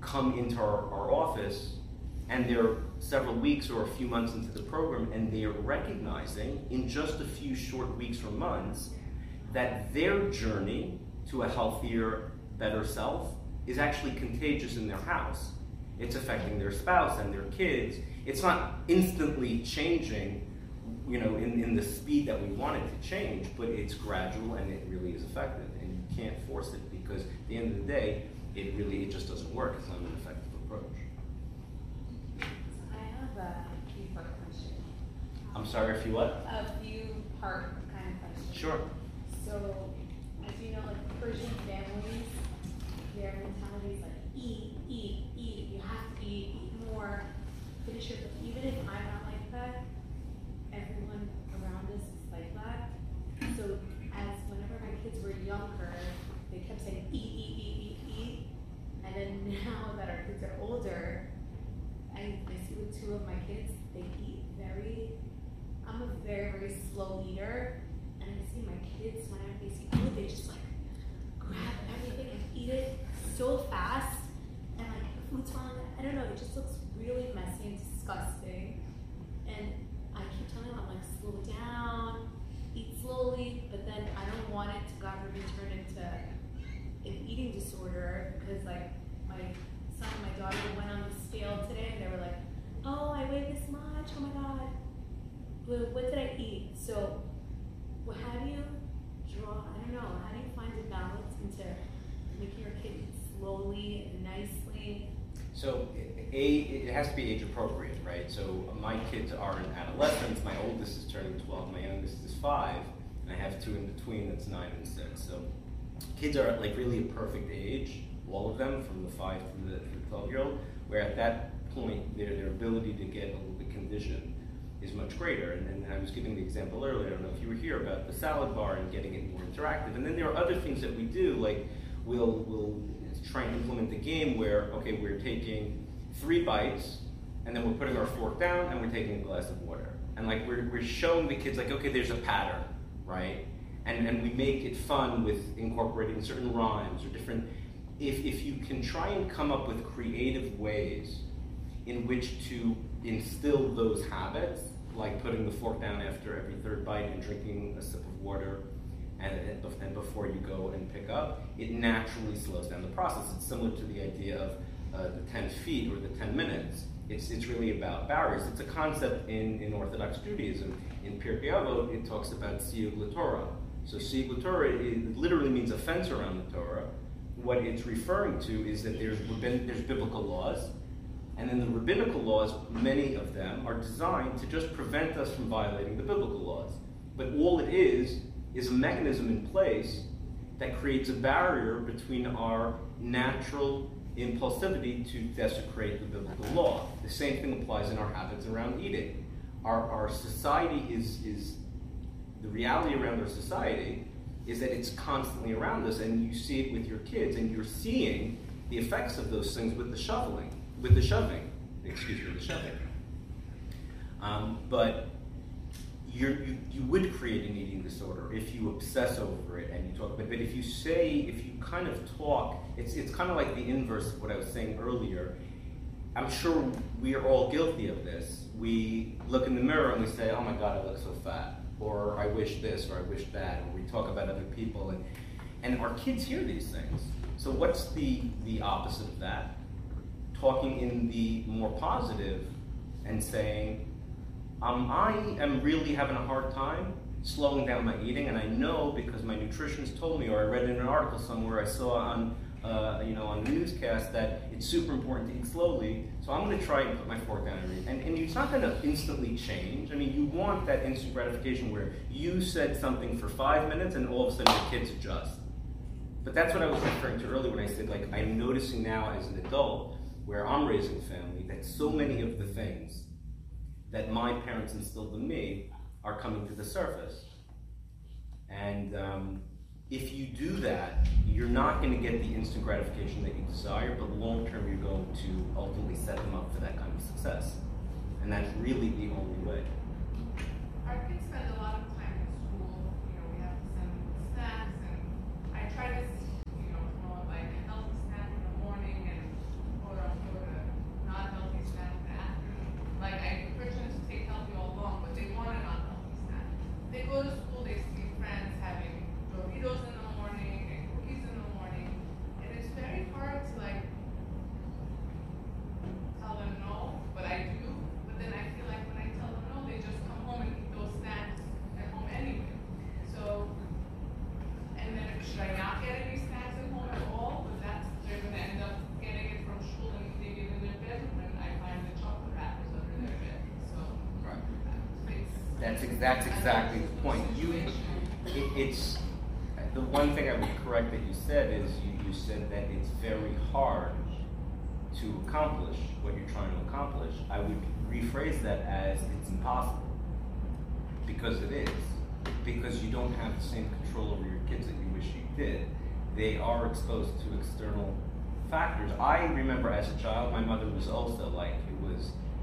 come into our office, and they're several weeks or a few months into the program, and they're recognizing in just a few short weeks or months that their journey to a healthier, better self is actually contagious in their house. It's affecting their spouse and their kids. It's not instantly changing, in the speed that we want it to change, but it's gradual and it really is effective. And you can't force it, because at the end of the day, it just doesn't work. It's not an effective approach. I have a few-part question. I'm sorry, a few what? A few-part kind of question. Sure. So, as you know, Persian families, their mentality is eat, eat, eat, you have to eat, eat more, finish your food. Even if I'm not like that, everyone around us is like that. So whenever my kids were younger, they kept saying eat, eat, eat, eat, eat. And then now that our kids are older, I see with two of my kids, they eat I'm a very, very slow eater. And I see my kids, whenever they see food, they just grab everything and eat it so fast, and the food's falling out. I don't know, it just looks really messy and disgusting. And I keep telling them, I'm slow down, eat slowly, but then I don't want it to, God forbid, turn into an eating disorder, because my son and my daughter went on the scale today, and they were oh, I weigh this much, oh my God, what did I eat? So how do you find a balance into making your kids slowly and nicely? So it has to be age appropriate, right? So my kids are in adolescence. My oldest is turning 12. My youngest is 5. And I have two in between, that's 9 and 6. So kids are at like really a perfect age, all of them, from the 5 through the 12-year-old, where at that point their ability to get a little bit conditioned is much greater. And I was giving the example earlier, I don't know if you were here, about the salad bar and getting it more interactive. And then there are other things that we do, like we'll try and implement the game where, okay, we're taking 3 bites, and then we're putting our fork down, and we're taking a glass of water. And like we're showing the kids, like, okay, there's a pattern, right? And we make it fun with incorporating certain rhymes or different, if you can try and come up with creative ways in which to instill those habits, like putting the fork down after every 3rd bite and drinking a sip of water and before you go and pick up, it naturally slows down the process. It's similar to the idea of the 10 feet or the 10 minutes. It's really about barriers. It's a concept in Orthodox Judaism. In Pirkei Avot, it talks about siyug l'Torah. So siyug l'Torah, it literally means a fence around the Torah. What it's referring to is that there's biblical laws, and then the rabbinical laws, many of them, are designed to just prevent us from violating the biblical laws. But all it is a mechanism in place that creates a barrier between our natural impulsivity to desecrate the biblical law. The same thing applies in our habits around eating. Our society is the reality around our society is that it's constantly around us, and you see it with your kids, and you're seeing the effects of those things with the shoving. But you would create an eating disorder if you obsess over it and you talk about it. But if you kind of talk, it's kind of like the inverse of what I was saying earlier. I'm sure we are all guilty of this. We look in the mirror and we say, oh my God, I look so fat, or I wish this, or I wish that, or we talk about other people, and our kids hear these things. So what's the opposite of that? Talking in the more positive and saying, I am really having a hard time slowing down my eating, and I know because my nutritionist told me, or I read in an article somewhere, I saw on on the newscast that it's super important to eat slowly. So I'm going to try and put my fork down and eat. And it's not going to instantly change. I mean, you want that instant gratification where you said something for 5 minutes, and all of a sudden your kids adjust. But that's what I was referring to earlier when I said, like, I'm noticing now as an adult where I'm raising a family that so many of the things that my parents instilled in me are coming to the surface. And if you do that, you're not gonna get the instant gratification that you desire, but long-term you're going to ultimately set them up for that kind of success. And that's really the only way. Our kids spend a lot of time in school. You know, we have to send them the snacks, and I try to That's exactly the point. It's the one thing I would correct that you said is you said that it's very hard to accomplish what you're trying to accomplish. I would rephrase that as it's impossible, because it is. Because you don't have the same control over your kids that you wish you did. They are exposed to external factors. I remember as a child, my mother was also like,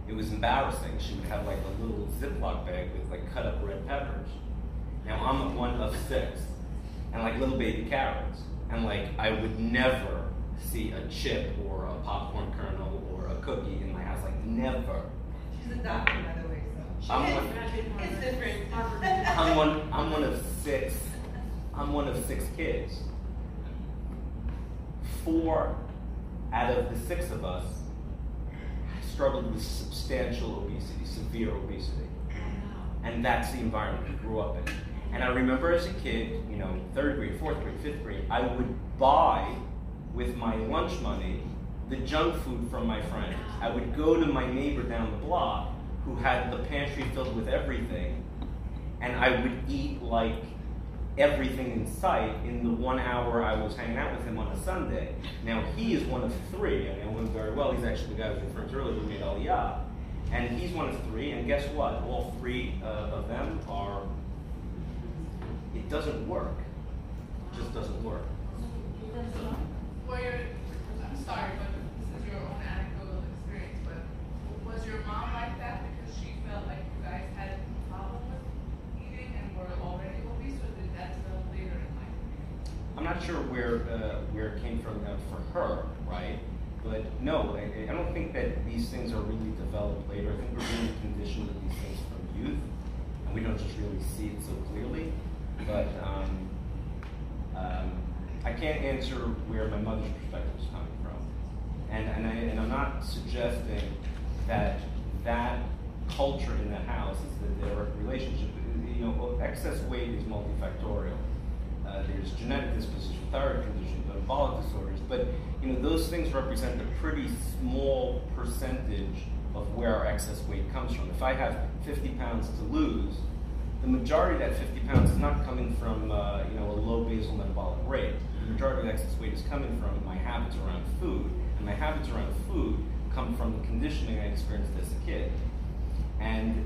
it was embarrassing. She would have like a little Ziploc bag with like cut up red peppers. Now I'm one of 6, and like little baby carrots. And like I would never see a chip or a popcorn kernel or a cookie in my house, like never. She's a doctor, by the way, so. It's different. I'm one of six kids. 4 out of the 6 of us struggled with substantial obesity, severe obesity. And that's the environment we grew up in. And I remember as a kid, 3rd grade, 4th grade, 5th grade, I would buy with my lunch money the junk food from my friends. I would go to my neighbor down the block who had the pantry filled with everything, and I would eat like everything in sight in the 1 hour I was hanging out with him on a Sunday. Now he is one of three, I know him very well, he's actually the guy I was referring to earlier who made Aliyah, and he's one of three, and guess what? All three of them are, it doesn't work. It just doesn't work. I'm sorry, but this is your own anecdotal experience, but was your mom like that because she felt like you guys had a problem with eating and were already obese, or did that develop later in life? I'm not sure where it came from for her, right? But no, I don't think that these things are really developed later. I think we're really conditioned with these things from youth, and we don't just really see it so clearly. But I can't answer where my mother's perspective is coming from. And I'm not suggesting that that culture in the house is their relationship. You know, excess weight is multifactorial. There's genetic disposition, thyroid conditions, metabolic disorders, but you know those things represent a pretty small percentage of where our excess weight comes from. If I have 50 pounds to lose, the majority of that 50 pounds is not coming from you know, a low basal metabolic rate. The majority of the excess weight is coming from my habits around food, and my habits around food come from the conditioning I experienced as a kid. And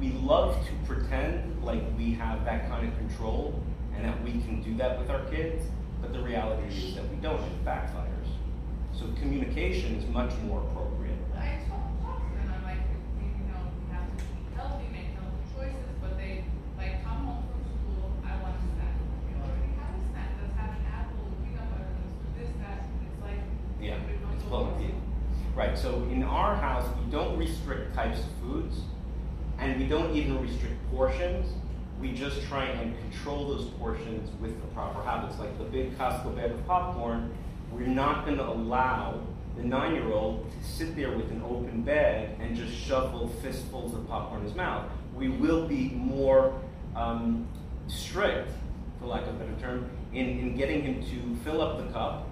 we love to pretend like we have that kind of control and that we can do that with our kids, but the reality is that we don't. It backfires. So communication is much more appropriate. I told them, I'm like, you know, we have to be healthy, make healthy choices, but they like come home from school, I want a snack. We already have a snack. Let's have an apple, peanut butter, let's do this, that. It's like, yeah, it's plenty. Right. So in our house, we don't restrict types of foods, and we don't even restrict portions. We just try and control those portions with the proper habits. Like the big Costco bag of popcorn, we're not going to allow the 9-year-old to sit there with an open bag and just shovel fistfuls of popcorn in his mouth. We will be more strict, for lack of a better term, in getting him to fill up the cup,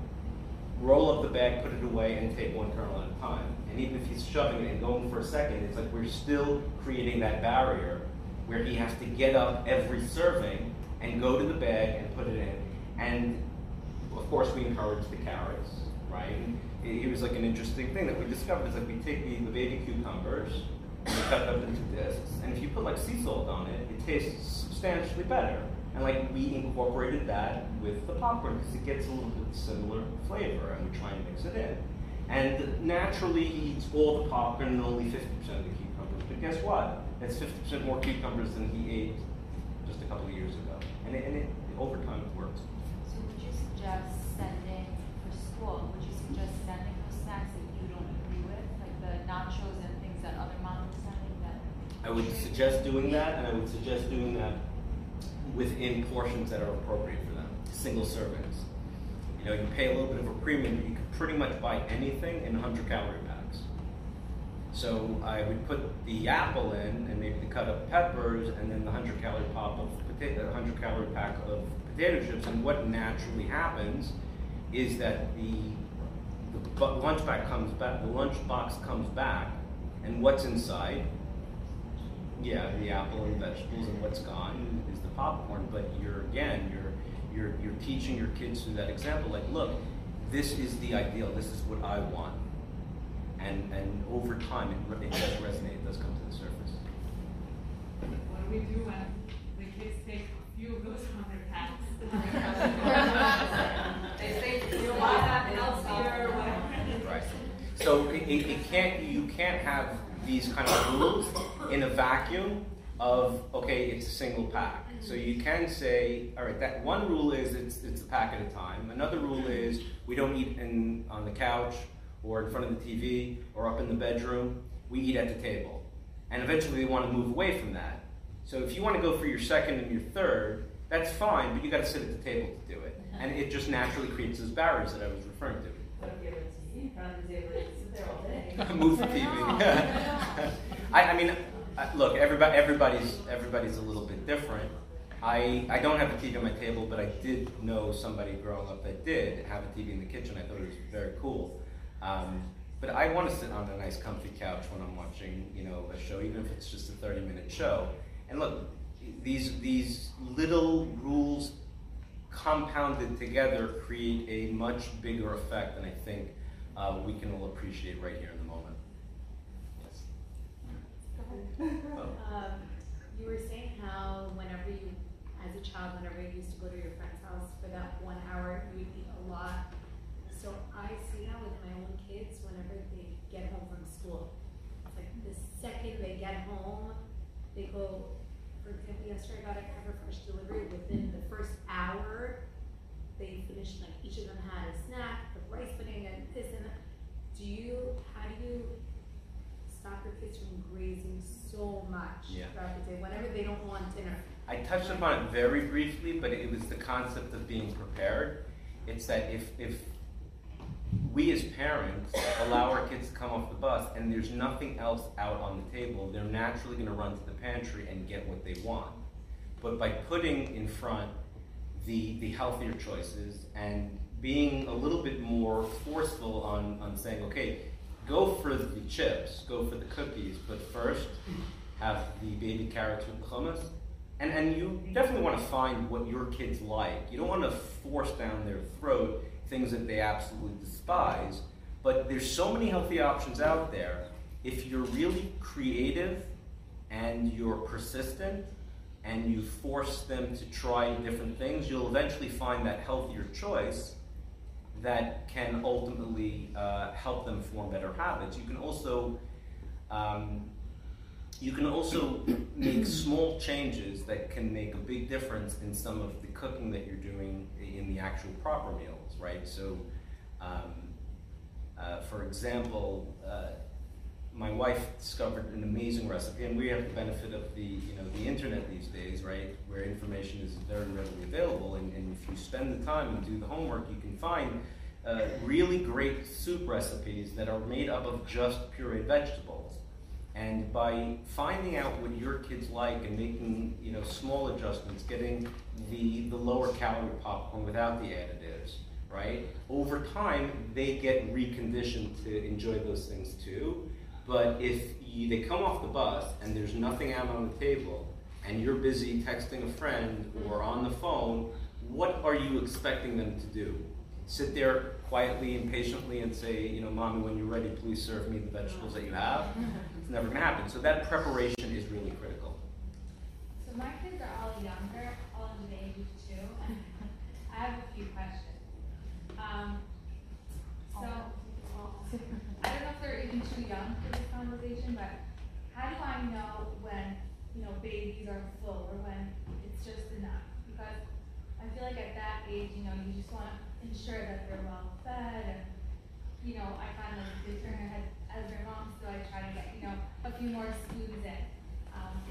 roll up the bag, put it away, and take one kernel at a time. And even if he's shoving it and going for a second, it's like we're still creating that barrier where he has to get up every serving and go to the bag and put it in. And of course we encourage the carrots, right? And it was like an interesting thing that we discovered is like we take the baby cucumbers and we cut them into discs, and if you put like sea salt on it, it tastes substantially better. And like we incorporated that with the popcorn because it gets a little bit similar flavor and we try and mix it in. And naturally he eats all the popcorn and only 50% of the cucumbers, but guess what? That's 50% more cucumbers than he ate just a couple of years ago. And it over time, it works. So would you suggest sending for school? Would you suggest sending those snacks that you don't agree with, like the nachos and things that other moms are sending that? I would suggest doing that, and I would suggest doing that within portions that are appropriate for them, single servings. You know, you pay a little bit of a premium, but you can pretty much buy anything in 100-calorie packs. So I would put the apple in, and maybe the cut up peppers, and then the 100-calorie pack of potato chips. And what naturally happens is that the lunchbox comes back, and what's inside? Yeah, the apple and vegetables, and what's gone is the popcorn. But you're teaching your kids through that example. Like, look, this is the ideal. This is what I want. And over time, it does resonate, it does come to the surface. What do we do when the kids take a few of those 100 packs? They say, you want that healthier or whatever. Right. So you can't have these kind of rules in a vacuum of, okay, it's a single pack. So you can say, all right, that one rule is it's a pack at a time. Another rule is we don't eat on the couch, or in front of the TV, or up in the bedroom. We eat at the table. And eventually they want to move away from that. So if you want to go for your second and your third, that's fine, but you got to sit at the table to do it. And it just naturally creates those barriers that I was referring to. What if you have a TV in front of the table, you sit there all day? Move the TV. I mean, look, everybody's a little bit different. I don't have a TV on my table, but I did know somebody growing up that did have a TV in the kitchen. I thought it was very cool. But I want to sit on a nice comfy couch when I'm watching, you know, a show, even if it's just a 30-minute show. And look, these little rules compounded together create a much bigger effect than I think we can all appreciate right here in the moment. Yes. You were saying how whenever you, as a child, whenever you used to go to your friend's house for that 1 hour, you would eat a lot. So I see that with my own kids whenever they get home from school. It's like the second they get home, they go, for example, yesterday I got an HelloFresh delivery. Within the first hour, they finished, like each of them had a snack, the rice pudding and this and that. How do you stop your kids from grazing so much throughout the day whenever they don't want dinner? I touched upon it very briefly, but it was the concept of being prepared. It's that if we as parents allow our kids to come off the bus and there's nothing else out on the table, they're naturally going to run to the pantry and get what they want. But by putting in front the healthier choices and being a little bit more forceful on saying, okay, go for the chips, go for the cookies, but first have the baby carrots with the hummus. And you definitely want to find what your kids like. You don't want to force down their throat things that they absolutely despise, but there's so many healthy options out there. If you're really creative and you're persistent and you force them to try different things, you'll eventually find that healthier choice that can ultimately help them form better habits. You can also make small changes that can make a big difference in some of the cooking that you're doing in the actual proper meals, right? So, for example, my wife discovered an amazing recipe, and we have the benefit of the internet these days, right? Where information is very readily available, and if you spend the time and do the homework, you can find really great soup recipes that are made up of just pureed vegetables. And by finding out what your kids like and making small adjustments, getting the lower calorie popcorn without the additives, right? Over time, they get reconditioned to enjoy those things too. But if they come off the bus and there's nothing out on the table and you're busy texting a friend or on the phone, what are you expecting them to do? Sit there quietly and patiently and say, Mommy, when you're ready, please serve me the vegetables that you have? It's never going to happen. So that preparation is really critical. So my kids are all younger, all under the age of 2. I have a few questions. I don't know if they're even too young for this conversation, but how do I know when, babies are full or when it's just enough? Because I feel like at that age, you just want to ensure that they're well fed, and I find that they turn their heads as their mom, so I try to get a few more spoons in.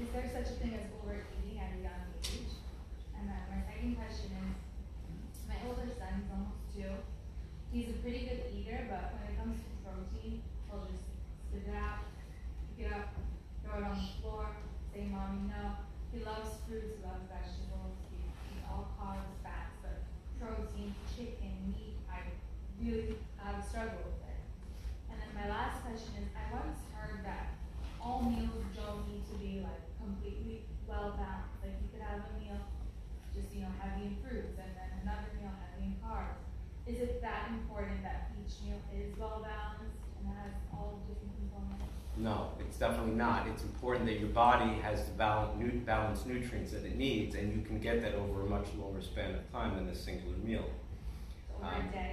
Is there such a thing as overeating at a young age? And then my second question is, my older son's almost 2. He's a pretty good eater, but when it comes to protein, he'll just sit out, pick it up, throw it on the floor, say, "Mommy, no." He loves fruits, he loves vegetables, he eats all carbs, fats, but protein, chicken, meat, I really struggle with it. And then my last question is, I once heard that all meals don't need to be completely well balanced. Like you could have a meal just heavy in fruits and then another meal heavy in carbs. Is it that important that each meal is well balanced and has all different components? No, it's definitely not. It's important that your body has the balanced nutrients that it needs, and you can get that over a much longer span of time than a singular meal.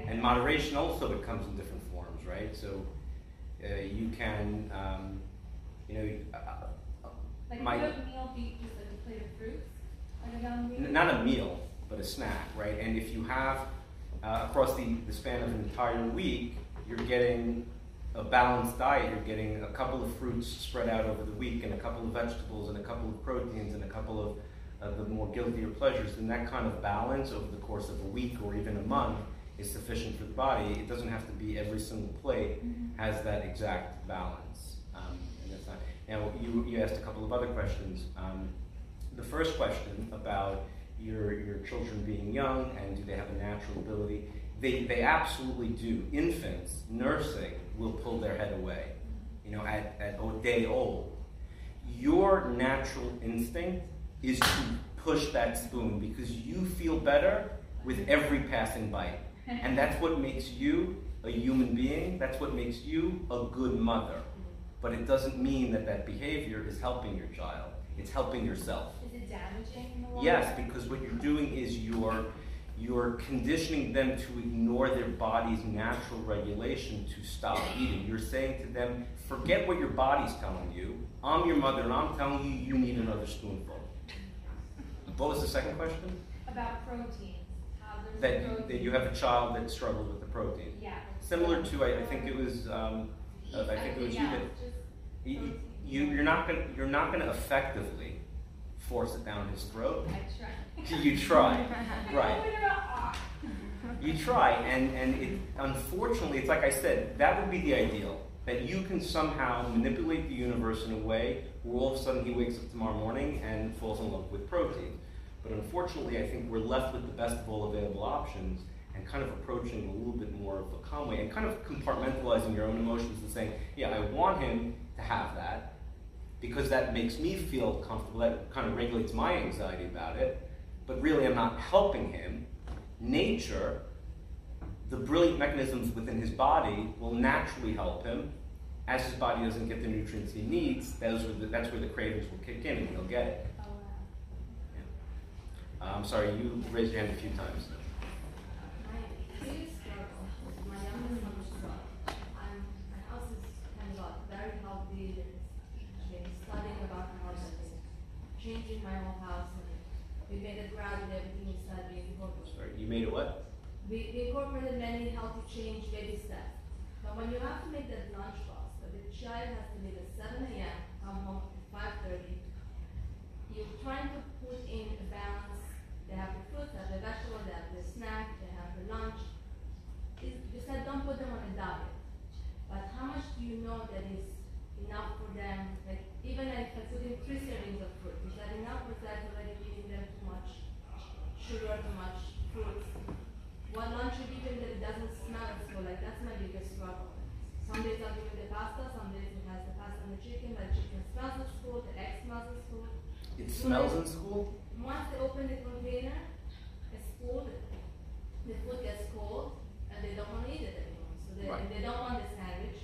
And moderation also, it comes in different forms, right? So you can, could a meal be just a plate of fruits? Like not a meal, but a snack, right? And if you have, across the span of an entire week, you're getting a balanced diet. You're getting a couple of fruits spread out over the week, and a couple of vegetables, and a couple of proteins, and a couple of the more guiltier pleasures. And that kind of balance over the course of a week or even a month is sufficient for the body. It doesn't have to be every single plate has that exact balance. And that's not. Now you asked a couple of other questions. the first question about your children being young and do they have a natural ability, they absolutely do. Infants, nursing will pull their head away, you know, at a day old. Your natural instinct is to push that spoon because you feel better with every passing bite. And that's what makes you a human being. That's what makes you a good mother. But it doesn't mean that that behavior is helping your child. It's helping yourself. Is it damaging in the long Yes, way? Because what you're doing is you're conditioning them to ignore their body's natural regulation to stop eating. You're saying to them, forget what your body's telling you. I'm your mother and I'm telling you, you need another spoonful. What was the second question? About protein. That you have a child that struggled with the protein. Yeah. Similar to, I think it was, you that you're not gonna effectively force it down his throat. I try. You try, right? You try, and it, unfortunately, it's like I said, that would be the ideal, that you can somehow manipulate the universe in a way where all of a sudden he wakes up tomorrow morning and falls in love with protein. But unfortunately, I think we're left with the best of all available options and kind of approaching a little bit more of a calm way and kind of compartmentalizing your own emotions and saying, yeah, I want him to have that because that makes me feel comfortable, that kind of regulates my anxiety about it, but really I'm not helping him. Nature, the brilliant mechanisms within his body will naturally help him. As his body doesn't get the nutrients he needs, that's where the cravings will kick in and he'll get it. I'm sorry, you raised your hand a few times. My biggest struggle is my youngest son was 12. My house is kind of very healthy. She's been studying about her house and changing my whole house. And we made it graduate, everything is that we incorporated. Sorry, you made it what? We incorporated many healthy change baby steps. But when you have to make that lunch box, but the child has to leave at 7 a.m., come home at 5:30, you're trying to put in a balance. They have the fruit, they have the vegetable, they have the snack, they have the lunch. You said don't put them on a diet. But how much do you know that is enough for them? Like even if I put in 3 servings of fruit, is that enough or is that already giving them too much sugar, too much fruit? One lunch you give them that it doesn't smell as well. Like that's my biggest struggle. Some days I'll give them the pasta, some days it has the pasta and the chicken smells at school, the egg smells at school. It smells in school? Once they open the container, it's cold. The food gets cold, and they don't want to eat it anymore. So they don't want the sandwich.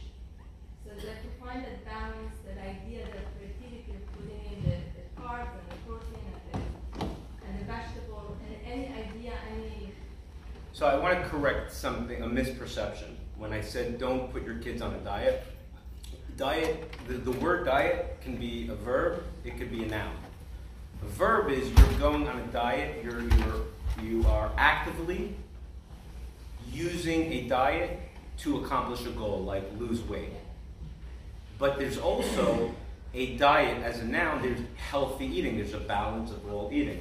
So they have to find that balance, that idea, that creativity of putting in the carbs and the protein and the vegetable and any idea, any. So I want to correct something, a misperception. When I said don't put your kids on a diet, the word diet can be a verb. It could be a noun. The verb is you're going on a diet, you are actively using a diet to accomplish a goal, like lose weight. But there's also a diet as a noun, there's healthy eating, there's a balance of all eating.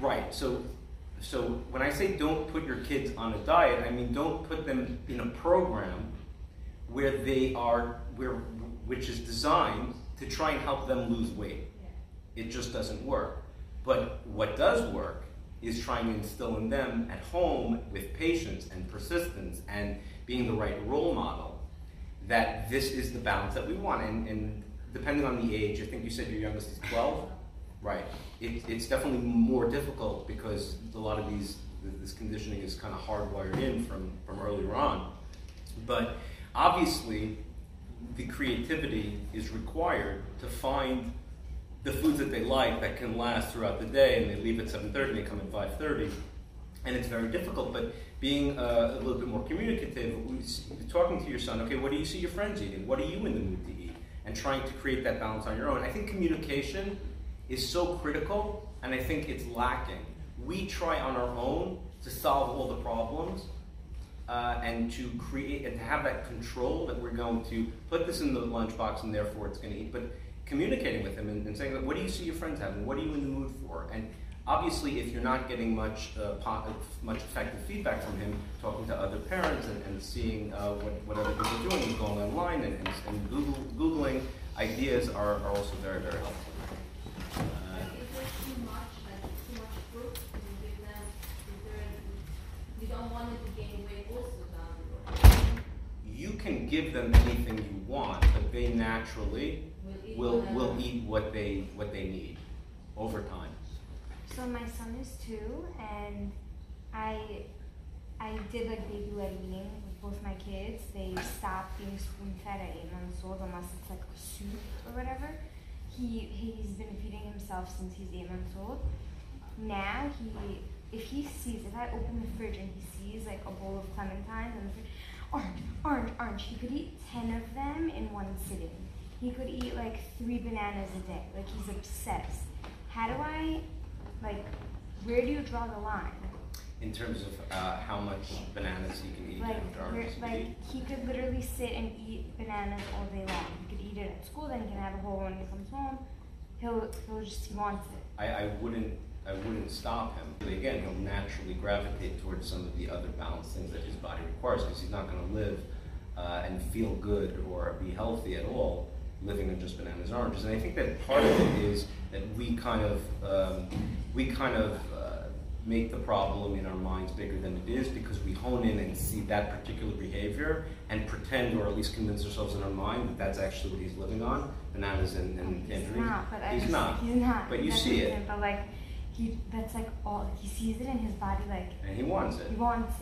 Right, so when I say don't put your kids on a diet, I mean don't put them in a program where they are, which is designed to try and help them lose weight. It just doesn't work. But what does work is trying to instill in them at home with patience and persistence and being the right role model that this is the balance that we want. And depending on the age, I think you said your youngest is 12, right? It's definitely more difficult because a lot of this conditioning is kind of hardwired in from earlier on. But obviously, the creativity is required to find the foods that they like that can last throughout the day, and they leave at 7:30 and they come at 5:30, and it's very difficult. But being a little bit more communicative, talking to your son, okay, what do you see your friends eating? What are you in the mood to eat? And trying to create that balance on your own. I think communication is so critical, and I think it's lacking. We try on our own to solve all the problems and to create and to have that control that we're going to put this in the lunchbox and therefore it's going to eat. But communicating with him and saying, what do you see your friends having? What are you in the mood for? And obviously, if you're not getting much effective feedback from him, talking to other parents and seeing what other people are doing, going online and Googling ideas are also very, very helpful. can give them anything you want, but they naturally will eat what they need over time. So my son is 2, and I did like baby-led eating with both my kids. They stopped being spoon-fed at 8 months old unless it's like a soup or whatever. He's been feeding himself since he's 8 months old. Now if I open the fridge and he sees like a bowl of clementines in the fridge, orange, he could eat 10 of them in one sitting. He could eat like 3 bananas a day. Like, he's obsessed. How do I, like, where do you draw the line? In terms of how much bananas he can eat, he could literally sit and eat bananas all day long. He could eat it at school, then he can have a whole one when he comes home. He'll just, he wants it. I wouldn't stop him. But again, he'll naturally gravitate towards some of the other balanced things that his body requires, because he's not going to live and feel good or be healthy at all living on just bananas and oranges. And I think that part of it is that we kind of make the problem in our minds bigger than it is, because we hone in and see that particular behavior and pretend, or at least convince ourselves in our mind, that that's actually what he's living on, bananas and tangerines. He's not. But you see it. But like, that's like all, he sees it in his body, like. And he wants it.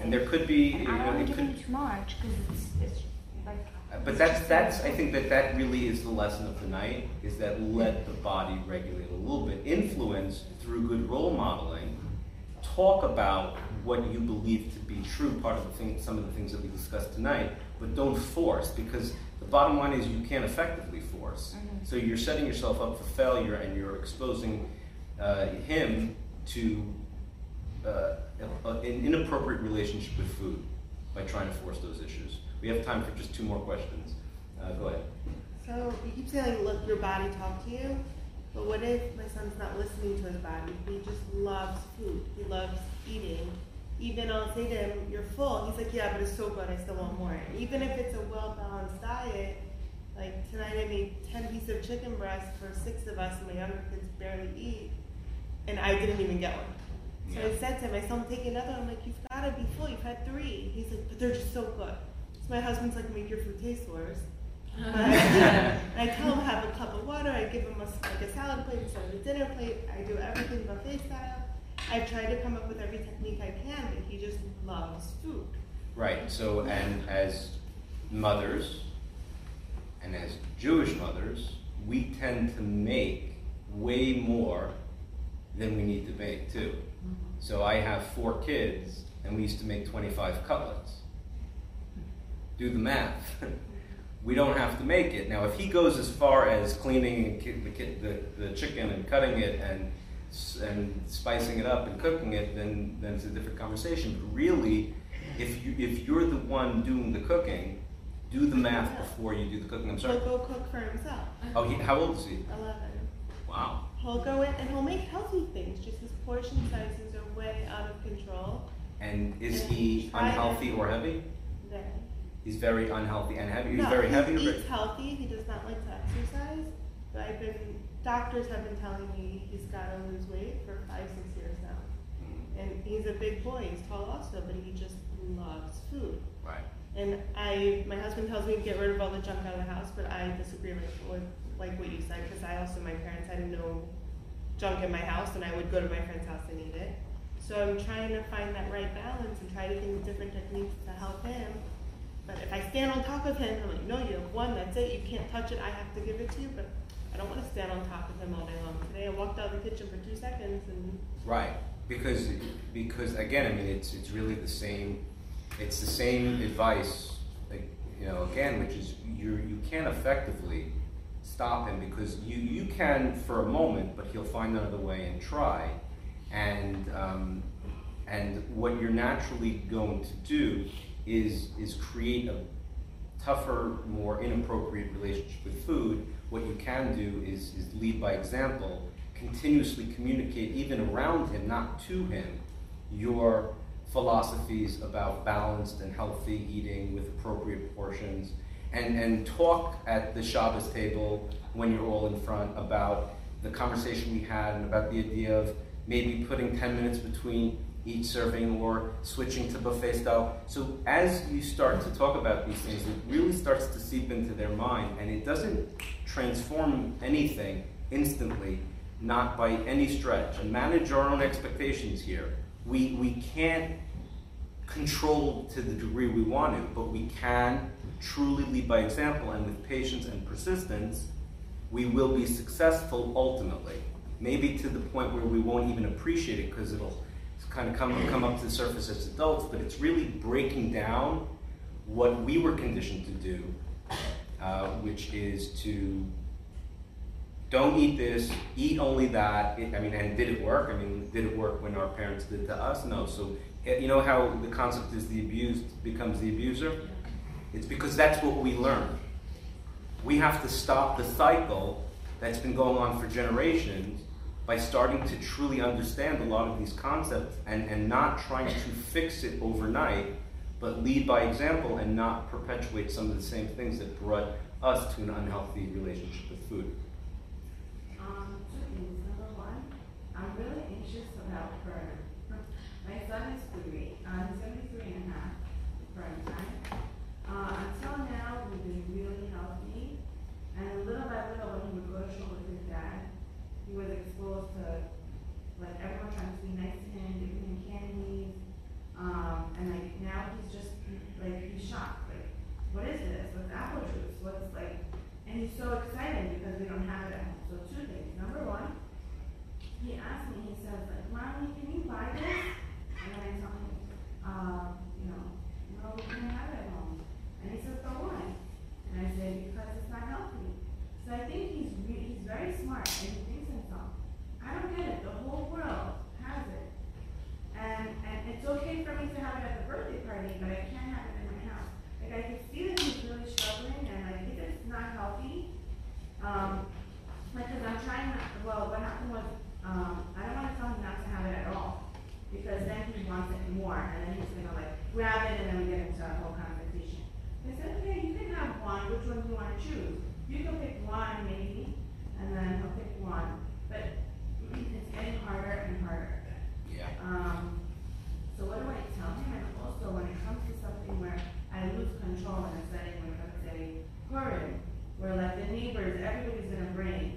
And there could be, and I don't want to give him too much, because it's like. But that's I think that really is the lesson of the night, is that let the body regulate a little bit, influence through good role modeling. Talk about what you believe to be true, some of the things that we discussed tonight, but don't force, because the bottom line is you can't effectively force. Mm-hmm. So you're setting yourself up for failure, and you're exposing him to an inappropriate relationship with food by trying to force those issues. We have time for just 2 more questions. Go ahead. So you keep saying, like, let your body talk to you. But what if my son's not listening to his body? He just loves food. He loves eating. Even I'll say to him, "You're full." He's like, "Yeah, but it's so good. I still want more." Even if it's a well-balanced diet, like tonight I made 10 pieces of chicken breast for 6 of us, and my younger kids barely eat, and I didn't even get one. So I said to him, "I saw him take another." I'm like, "You've got to be full. You've had 3." He's like, "But they're just so good." So my husband's like, "Make your food taste worse." I tell him, have a cup of water, I give him a salad plate instead of a dinner plate, I do everything buffet style. I try to come up with every technique I can, but he just loves food. Right, so, and as mothers, and as Jewish mothers, we tend to make way more than we need to make too. Mm-hmm. So I have 4 kids, and we used to make 25 cutlets. Do the math. We don't have to make it. Now, if he goes as far as cleaning the chicken and cutting it and spicing it up and cooking it, then it's a different conversation. But really, if you're the one doing the cooking, do the math before you do the cooking. I'm sorry. He'll go cook for himself. Oh, how old is he? 11. Wow. He'll go in and he'll make healthy things. Just his portion sizes are way out of control. And is he unhealthy or heavy? Very. He's very unhealthy and heavy. He's healthy. He does not like to exercise. But doctors have been telling me he's got to lose weight for 5-6 years now. Mm. And he's a big boy. He's tall also, but he just loves food. Right. And my husband tells me to get rid of all the junk out of the house, but I disagree with like what you said, because my parents had no junk in my house, and I would go to my friend's house and eat it. So I'm trying to find that right balance and try to think of different techniques to help him. But if I stand on top of him, I'm like, no, you have one, that's it, you can't touch it, I have to give it to you, but I don't want to stand on top of him all day long. Today I walked out of the kitchen for 2 seconds and... Right, because again, I mean, it's really the same advice, like, again, which is you can't effectively stop him, because you can for a moment, but he'll find another way and try, and what you're naturally going to do is create a tougher, more inappropriate relationship with food. What you can do is lead by example, continuously communicate, even around him, not to him, your philosophies about balanced and healthy eating with appropriate portions, and talk at the Shabbos table when you're all in front about the conversation we had and about the idea of maybe putting 10 minutes between eat serving or switching to buffet style. So as you start to talk about these things, it really starts to seep into their mind, and it doesn't transform anything instantly, not by any stretch. And manage our own expectations here. We can't control to the degree we want to, but we can truly lead by example, and with patience and persistence, we will be successful ultimately. Maybe to the point where we won't even appreciate it because it'll kind of come up to the surface as adults, but it's really breaking down what we were conditioned to do, which is to don't eat this, eat only that. And did it work? Did it work when our parents did to us? No. So you know how the concept is the abused becomes the abuser? It's because that's what we learned. We have to stop the cycle that's been going on for generations by starting to truly understand a lot of these concepts and not trying to fix it overnight, but lead by example and not perpetuate some of the same things that brought us to an unhealthy relationship with food. Number one, I'm really anxious about Purim. My son is 3. He's only 3 and a half Purim time. Until now, we've been really healthy, and little by little, when he would go to school with his dad, he was exposed to, like, everyone trying to be nice to him, giving him candies, and, like, now he's just, like, he's shocked, like, what is this? What's apple juice? What's, like, and he's so excited because we don't have it at home. So 2 things. Number 1, he asked me, he says, like, Mommy, can you buy this? And I tell him, no, we can't have it at home. And he says, but why? And I said, because it's not healthy. So I think he's very smart, and he thinks himself, I don't get it, the whole world has it. And it's okay for me to have it at the birthday party, but I can't have it in my house. Like, I can see that he's really struggling, and I think it's not healthy. Because I'm trying not, well, what happened was, I don't want to tell him not to have it at all, because then he wants it more, and then he's going to, like, grab it, and then we get into a whole conversation. I said, okay, you can have one, which one do you want to choose? You can pick one, maybe, and then he'll pick one. But it's getting harder and harder. Yeah. So what do I tell him? And also, when it comes to something where I lose control in a setting, when I'm setting Purim, where like the neighbors, everybody's gonna bring.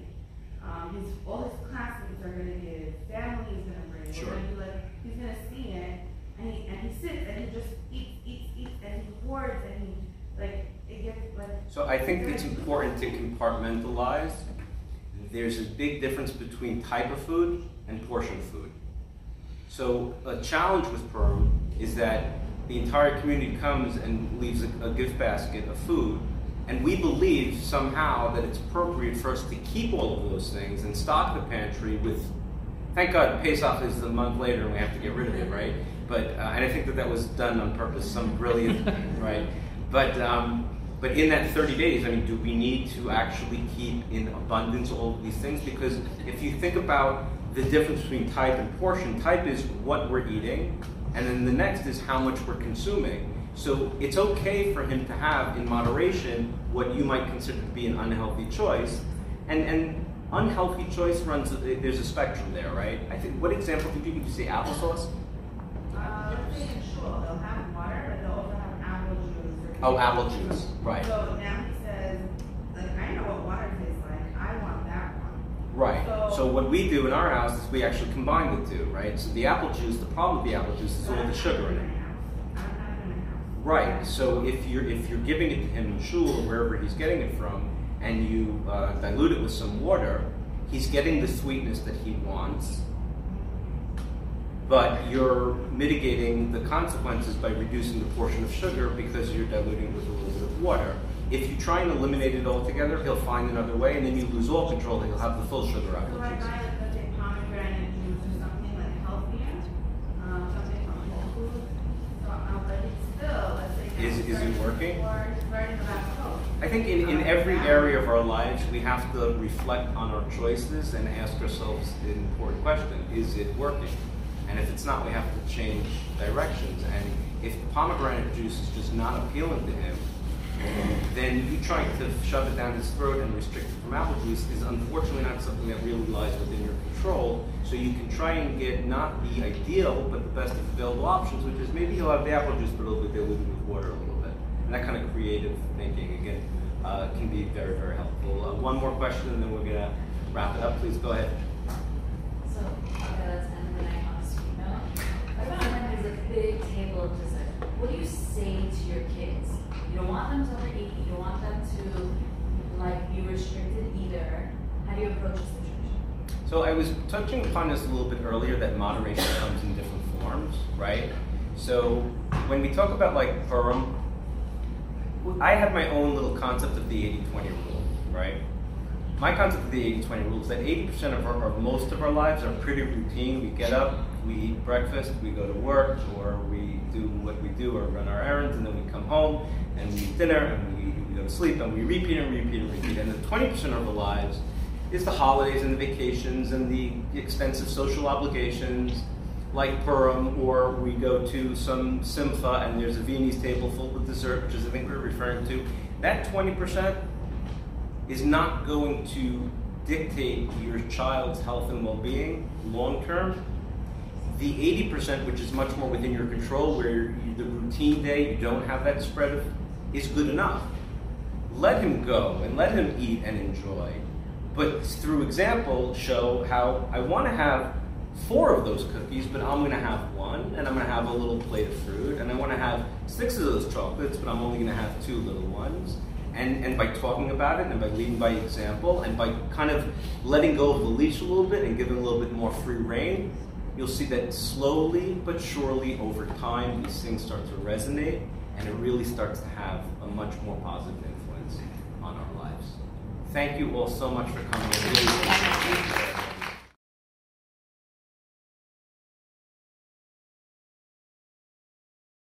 All his classmates are gonna get it. Family is gonna bring. Sure. Gonna be like, he's gonna see it, and he sits and he just eats, and he hoards, and he like. So I think it's important to compartmentalize. There's a big difference between type of food and portion food. So a challenge with Purim is that the entire community comes and leaves a gift basket of food, and we believe somehow that it's appropriate for us to keep all of those things and stock the pantry with, thank God Pesach is a month later and we have to get rid of it, right? But, and I think that was done on purpose, some brilliant, right? But in that 30 days, do we need to actually keep in abundance all of these things? Because if you think about the difference between type and portion, type is what we're eating, and then the next is how much we're consuming. So it's okay for him to have, in moderation, what you might consider to be an unhealthy choice. And unhealthy choice runs, there's a spectrum there, right? I think, what example did you say, applesauce? Sure, they'll have water, but they'll also have apple juice. Oh, apple juice, right. So now he says, like, I know what water tastes like, I want that one. Right, so what we do in our house is we actually combine the two, right? So the apple juice, the problem with the apple juice is all the sugar in it. Right, so if you're giving it to him in shul or wherever he's getting it from, and you dilute it with some water, he's getting the sweetness that he wants, but you're mitigating the consequences by reducing the portion of sugar because you're diluting it with a little bit of water. If you try and eliminate it altogether, he'll find another way, and then you lose all control, and he'll have the full sugar apple juice. So I buy, like, let's say, pomegranate juice or something, like, healthier, something from food, but it's still, let's say, is it working? Or learning about coke. I think in every area of our lives, we have to reflect on our choices and ask ourselves the important question, is it working? And if it's not, we have to change directions. And if the pomegranate juice is just not appealing to him, then you trying to shove it down his throat and restrict it from apple juice is unfortunately not something that really lies within your control. control, so you can try and get not the ideal, but the best available options, which is maybe you'll have the apple juice, but it'll be diluted with water a little bit. And that kind of creative thinking, again, can be very, very helpful. One more question, and then we're going to wrap it up. Please go ahead. So, that's end of the night on a sweet note. What about when there's a big table of dessert? What do you say to your kids? You don't want them to overeat. You don't want them to be restricted either. How do you approach the situation? So I was touching upon this a little bit earlier, that moderation comes in different forms, right? So when we talk about Purim, I have my own little concept of the 80-20 rule, right? My concept of the 80-20 rule is that 80% of most of our lives are pretty routine. We get up, we eat breakfast, we go to work, or we do what we do, or run our errands, and then we come home, and we eat dinner, and we go to sleep, and we repeat and repeat and repeat. And the 20% of our lives is the holidays and the vacations and the expensive social obligations, like Purim, or we go to some simcha and there's a Viennese table full with dessert, which is I think we're referring to. That 20% is not going to dictate your child's health and well-being long term. The 80%, which is much more within your control, where the routine day, you don't have that spread of, is good enough. Let him go and let him eat and enjoy, but through example, show how I want to have 4 of those cookies, but I'm going to have 1, and I'm going to have a little plate of fruit, and I want to have 6 of those chocolates, but I'm only going to have 2 little ones. And by talking about it, and by leading by example, and by kind of letting go of the leash a little bit and giving a little bit more free rein, you'll see that slowly but surely over time, these things start to resonate, and it really starts to have a much more positive influence on our lives. Thank you all so much for coming.